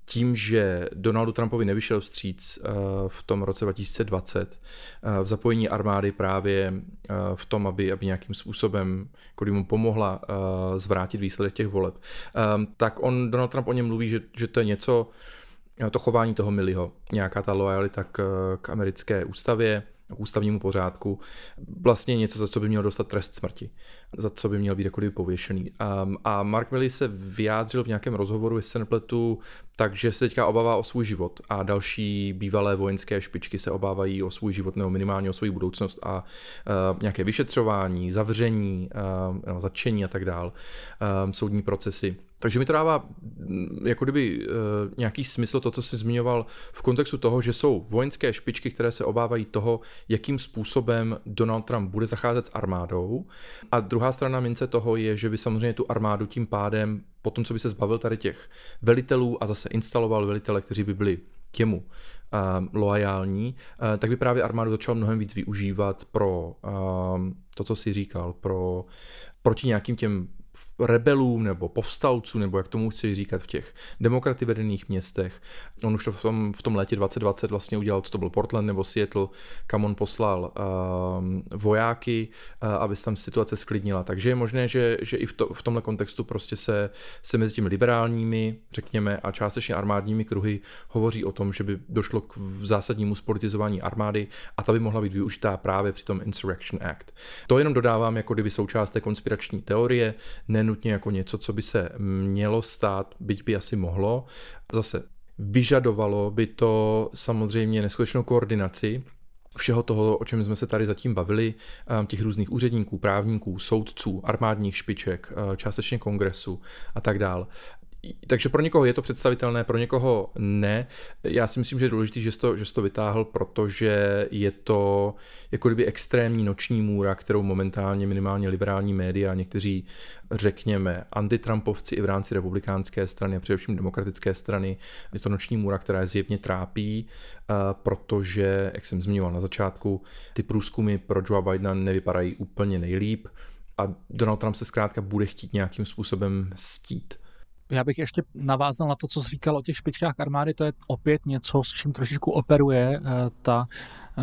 tím, že Donaldu Trumpovi nevyšel vstříc v tom roce 2020 v zapojení armády právě v tom, aby nějakým způsobem, který mu pomohla zvrátit výsledek těch voleb, tak Donald Trump o něm mluví, že to je něco, to chování toho Milleyho, nějaká ta loajalita k americké ústavě, k ústavnímu pořádku, vlastně něco, za co by měl dostat trest smrti, za co by měl být jakkoliv pověšený. A Mark Milley se vyjádřil v nějakém rozhovoru, jestli se nepletu, takže se teďka obává o svůj život a další bývalé vojenské špičky se obávají o svůj život nebo minimálně o svou budoucnost a nějaké vyšetřování, zavření, zatčení a tak dál, soudní procesy. Takže mi to dává jako kdyby nějaký smysl to, co jsi zmiňoval v kontextu toho, že jsou vojenské špičky, které se obávají toho, jakým způsobem Donald Trump bude zacházet s armádou. A druhá strana mince toho je, že by samozřejmě tu armádu tím pádem, potom co by se zbavil tady těch velitelů a zase instaloval velitele, kteří by byli k jemu loajální, tak by právě armádu začal mnohem víc využívat pro to, co jsi říkal, proti nějakým těm rebelům nebo povstalců, nebo jak tomu chci říkat, v těch demokraty vedených městech. On už to v tom létě 2020 vlastně udělal, co to byl Portland nebo Seattle, kam on poslal vojáky, aby se tam situace sklidnila. Takže je možné, že i v tomhle kontextu prostě se mezi těmi liberálními, řekněme, a částečně armádními kruhy hovoří o tom, že by došlo k zásadnímu spolitizování armády a ta by mohla být využitá právě při tom Insurrection Act. To jenom dodávám, jako kdyby součást té konspirační teorie, nenutně jako něco, co by se mělo stát, byť by asi mohlo. Zase vyžadovalo by to samozřejmě neskutečnou koordinaci všeho toho, o čem jsme se tady zatím bavili, těch různých úředníků, právníků, soudců, armádních špiček, částečně kongresu a tak dál. Takže pro někoho je to představitelné, pro někoho ne. Já si myslím, že je důležité, že jsi to vytáhl, protože je to jako kdyby extrémní noční můra, kterou momentálně minimálně liberální média a někteří, řekněme, antitrampovci i v rámci republikánské strany a především demokratické strany, je to noční můra, která je zjevně trápí, protože, jak jsem zmiňoval na začátku, ty průzkumy pro Joea Bidena nevypadají úplně nejlíp a Donald Trump se zkrátka bude chtít nějakým způsobem stít. Já bych ještě navázal na to, co jsi říkal o těch špičkách armády, to je opět něco, s čím trošičku operuje ta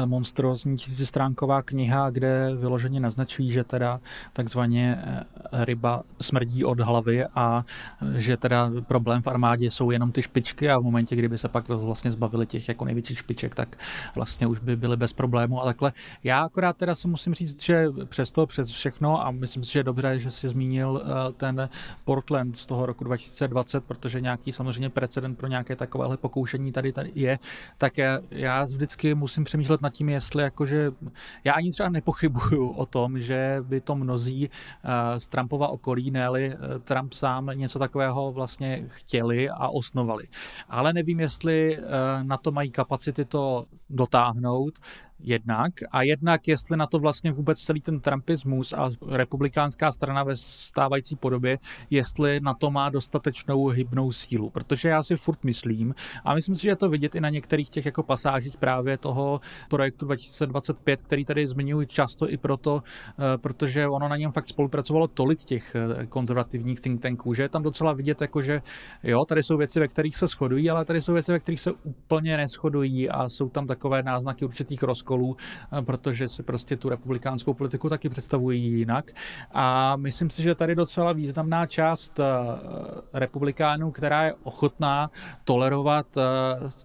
monstrózní 1000stránková kniha, kde vyloženě naznačují, že teda takzvaně ryba smrdí od hlavy a že teda problém v armádě jsou jenom ty špičky a v momentě, kdyby se pak vlastně zbavili těch jako největších špiček, tak vlastně už by byly bez problému a takhle. Já akorát teda si musím říct, že přes všechno a myslím si, že je dobře, že jsi zmínil ten Portland z toho roku 2020, protože nějaký samozřejmě precedent pro nějaké takovéhle pokoušení tady je, tak já vždycky musím přemýšlet nad tím, jestli jakože já ani třeba nepochybuju o tom, že by to mnozí z Trumpova okolí, ne-li Trump sám, něco takového vlastně chtěli a osnovali. Ale nevím, jestli na to mají kapacity to dotáhnout, jednak. A jednak, jestli na to vlastně vůbec celý ten trumpismus a republikánská strana ve stávající podobě, jestli na to má dostatečnou hybnou sílu. Protože já si furt myslím, a myslím si, že je to vidět i na některých těch jako pasážích právě toho projektu 2025, který tady zmiňuji často i proto, protože ono na něm fakt spolupracovalo tolik těch konzervativních think tanků, že je tam docela vidět, jako že jo, tady jsou věci, ve kterých se shodují, ale tady jsou věci, ve kterých se úplně neshodují a jsou tam takové náznaky určitých rozkolů, protože si prostě tu republikánskou politiku taky představují jinak. A myslím si, že tady docela významná část republikánů, která je ochotná tolerovat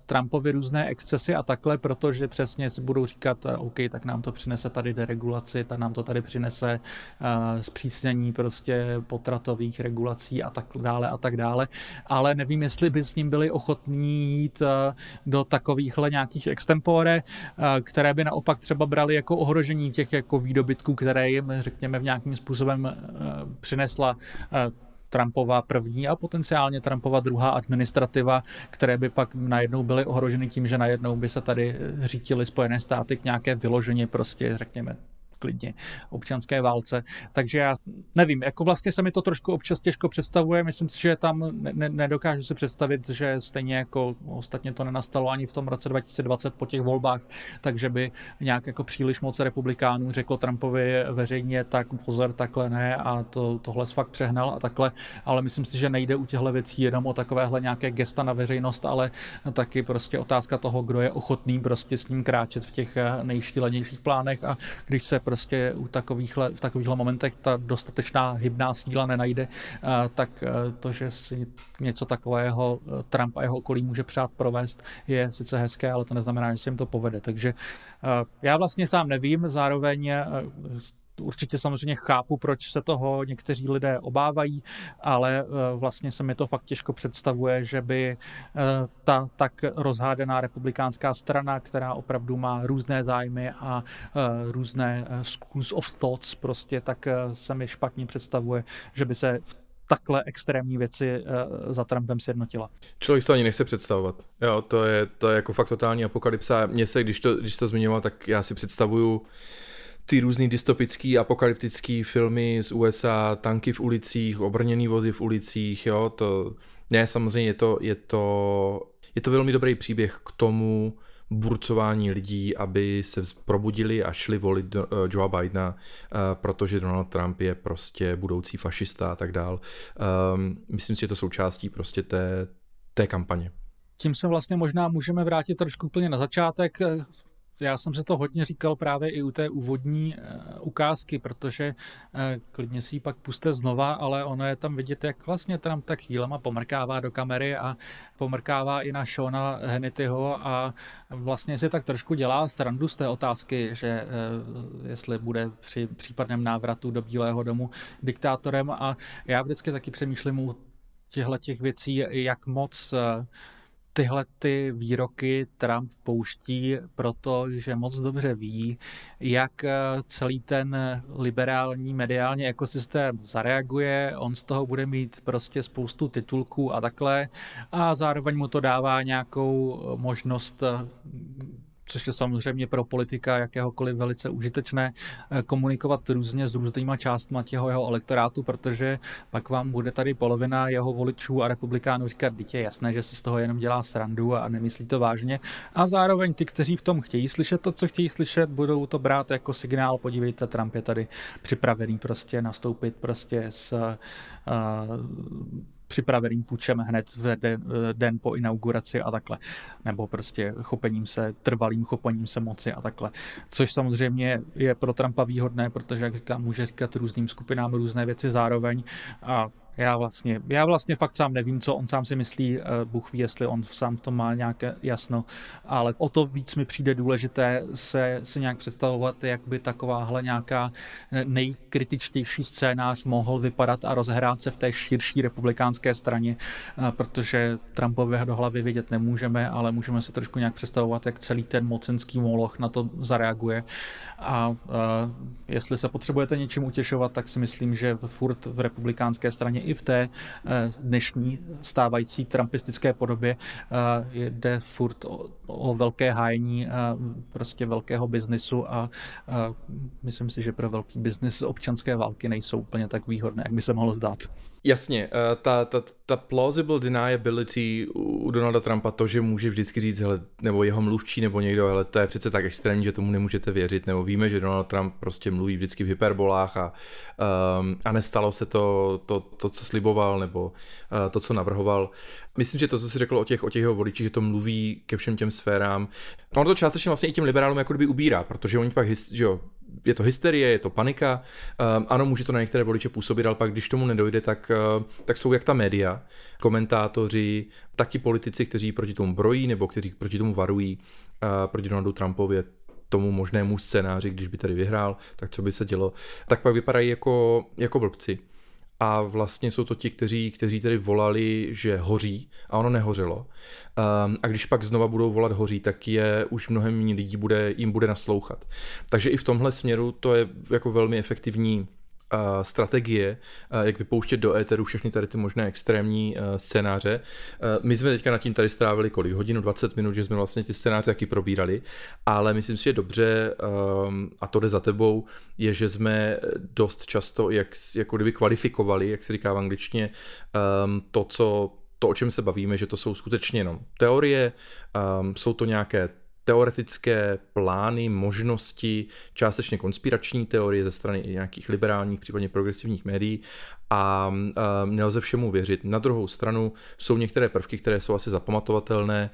Trumpovi různé excesy a takhle, protože přesně si budou říkat, OK, tak nám to přinese tady deregulaci, tak nám to tady přinese zpřísnění prostě potratových regulací a tak dále, ale nevím, jestli by s ním byli ochotní jít do takovýchhle nějakých extempore, které by naopak třeba brali jako ohrožení těch jako výdobytků, které jim, řekněme, v nějakým způsobem přinesla Trumpova první a potenciálně Trumpova druhá administrativa, které by pak najednou byly ohroženy tím, že najednou by se tady řítily Spojené státy k nějaké vyloženě prostě, řekněme, klidně občanské válce. Takže já nevím, jako vlastně se mi to trošku občas těžko představuje, myslím si, že tam nedokážu si představit, že stejně jako ostatně to nenastalo ani v tom roce 2020 po těch volbách, takže by nějak jako příliš moc republikánů řeklo Trumpovi veřejně, tak pozor, takhle ne a tohle fakt přehnal a takhle, ale myslím si, že nejde u těchto věcí jenom o takovéhle nějaké gesta na veřejnost, ale taky prostě otázka toho, kdo je ochotný prostě s ním kráčet v těch nejštílenějších plánech a když se prostě v takovýchhle momentech ta dostatečná hybná síla nenajde, tak to, že si něco takového Trump a jeho okolí může přát provést, je sice hezké, ale to neznamená, že se jim to povede. Takže já vlastně sám nevím, zároveň určitě samozřejmě chápu, proč se toho někteří lidé obávají, ale vlastně se mi to fakt těžko představuje, že by ta tak rozhádaná republikánská strana, která opravdu má různé zájmy a různé schools of thoughts, prostě tak se mi špatně představuje, že by se v takhle extrémní věci za Trumpem sjednotila. Člověk to ani nechce představovat. Jo, to je jako fakt totální apokalypsa. Mně se, když to zmiňoval, tak já si představuju ty různý dystopický, apokalyptický filmy z USA, tanky v ulicích, obrněný vozy v ulicích, jo, to ne, samozřejmě je to velmi dobrý příběh k tomu burcování lidí, aby se probudili a šli volit Joea Bidena, protože Donald Trump je prostě budoucí fašista a tak dál. Myslím si, že to součástí prostě té kampaně. Tím se vlastně možná můžeme vrátit trošku úplně na začátek. Já jsem se to hodně říkal právě i u té úvodní ukázky, protože klidně si ji pak puste znova, ale ono je tam vidět, jak vlastně Trump tak chvílema pomrkává do kamery a pomrkává i na Seana Hannityho a vlastně si tak trošku dělá srandu z té otázky, že jestli bude při případném návratu do Bílého domu diktátorem. A já vždycky taky přemýšlím u těchto věcí, jak moc tyhle ty výroky Trump pouští, protože moc dobře ví, jak celý ten liberální mediální ekosystém zareaguje, on z toho bude mít prostě spoustu titulků a takhle a zároveň mu to dává nějakou možnost, což je samozřejmě pro politika jakéhokoliv velice užitečné, komunikovat různě s různýma částma těho jeho elektorátu, protože pak vám bude tady polovina jeho voličů a republikánů říkat, dítě, jasné, že si z toho jenom dělá srandu a nemyslí to vážně. A zároveň ty, kteří v tom chtějí slyšet to, co chtějí slyšet, budou to brát jako signál, podívejte, Trump je tady připravený prostě nastoupit prostě s připraveným pučem hned v den po inauguraci a takhle. Nebo prostě trvalým chopením se moci a takhle. Což samozřejmě je pro Trumpa výhodné, protože, jak říkám, může říkat různým skupinám různé věci zároveň a já vlastně fakt sám nevím, co on sám si myslí, Bůh ví, jestli on sám to má nějaké jasno, ale o to víc mi přijde důležité si nějak představovat, jak by takováhle nějaká nejkritičtější scénář mohl vypadat a rozhrát se v té širší republikánské straně, protože Trumpovi do hlavy vědět nemůžeme, ale můžeme si trošku nějak představovat, jak celý ten mocenský moloch na to zareaguje a jestli se potřebujete něčím utěšovat, tak si myslím, že furt v republikánské straně i v té dnešní stávající trumpistické podobě jde furt o velké hájení prostě velkého biznesu a myslím si, že pro velký biznis občanské války nejsou úplně tak výhodné, jak by se mohlo zdát. Jasně, ta plausible deniability u Donalda Trumpa, to, že může vždycky říct, hele, nebo jeho mluvčí nebo někdo, hele, to je přece tak extrémní, že tomu nemůžete věřit, nebo víme, že Donald Trump prostě mluví vždycky v hyperbolách a nestalo se to, co sliboval, nebo to, co navrhoval. Myslím, že to, co jsi řekl o těch jeho voličích, že to mluví ke všem těm sférám. Ono to částečně vlastně i těm liberálům jako kdyby ubírá, protože oni pak, že jo, je to hysterie, je to panika. Ano, může to na některé voliče působit, ale pak když tomu nedojde, tak jsou jak ta média, komentátoři, taky politici, kteří proti tomu brojí nebo kteří proti tomu varují, proti Donaldu Trumpovi, tomu možnému scénáři, když by tady vyhrál, tak co by se dělo, tak pak vypadají jako blbci. A vlastně jsou to ti, kteří tady volali, že hoří, a ono nehořelo. A když pak znova budou volat hoří, tak je už mnohem méně lidí jim bude naslouchat. Takže i v tomhle směru to je jako velmi efektivní strategie, jak vypouštět do éteru všechny tady ty možné extrémní scénáře. My jsme teďka nad tím tady strávili kolik? Hodinu, 20 minut, že jsme vlastně ty scénáře taky probírali, ale myslím si, že dobře, a to jde za tebou, je, že jsme dost často jako kdyby kvalifikovali, jak se říká v angličtině, to, o čem se bavíme, že to jsou skutečně jenom teorie, jsou to nějaké teoretické plány, možnosti, částečně konspirační teorie ze strany i nějakých liberálních, případně progresivních médií a nelze všemu věřit. Na druhou stranu jsou některé prvky, které jsou asi zapamatovatelné,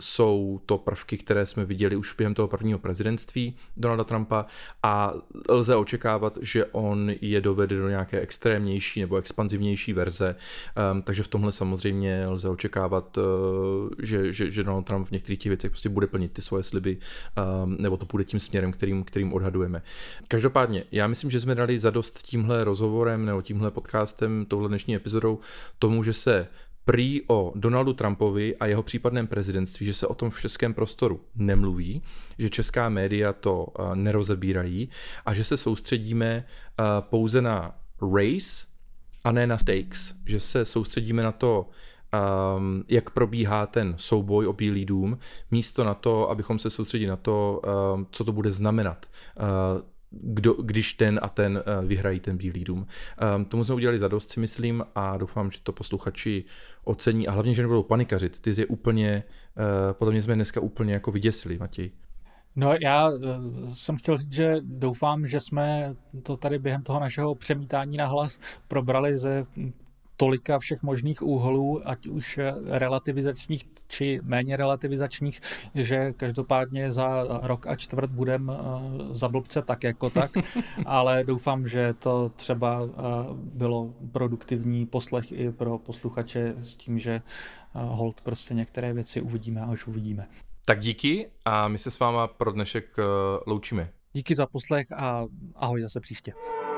jsou to prvky, které jsme viděli už během toho prvního prezidentství Donalda Trumpa a lze očekávat, že on je dovede do nějaké extrémnější nebo expanzivnější verze, takže v tomhle samozřejmě lze očekávat, že Donald Trump v některých těch věcech prostě bude plnit ty svoje sliby, nebo to půjde tím směrem, kterým odhadujeme. Každopádně, já myslím, že jsme dali zadost tímhle rozhovorem nebo tímhle podcastem, touhle dnešní epizodou tomu, že se prý o Donaldu Trumpovi a jeho případném prezidentství, že se o tom v českém prostoru nemluví, že česká média to nerozebírají a že se soustředíme pouze na race a ne na stakes, že se soustředíme na to, jak probíhá ten souboj o Bílý dům, místo na to, abychom se soustředili na to, co to bude znamenat, když ten a ten vyhrají ten Bílý dům. Tomu jsme udělali zadost, si myslím, a doufám, že to posluchači ocení a hlavně, že nebudou panikařit. Ty je úplně, podle mě jsme dneska úplně jako vyděsili, Matěj. No já jsem chtěl říct, že doufám, že jsme to tady během toho našeho přemítání na hlas probrali ze tolika všech možných úhlů, ať už relativizačních či méně relativizačních, že každopádně za rok a čtvrt budem za blbce tak jako tak, ale doufám, že to třeba bylo produktivní poslech i pro posluchače s tím, že holt prostě některé věci uvidíme a už uvidíme. Tak díky a my se s váma pro dnešek loučíme. Díky za poslech a ahoj zase příště.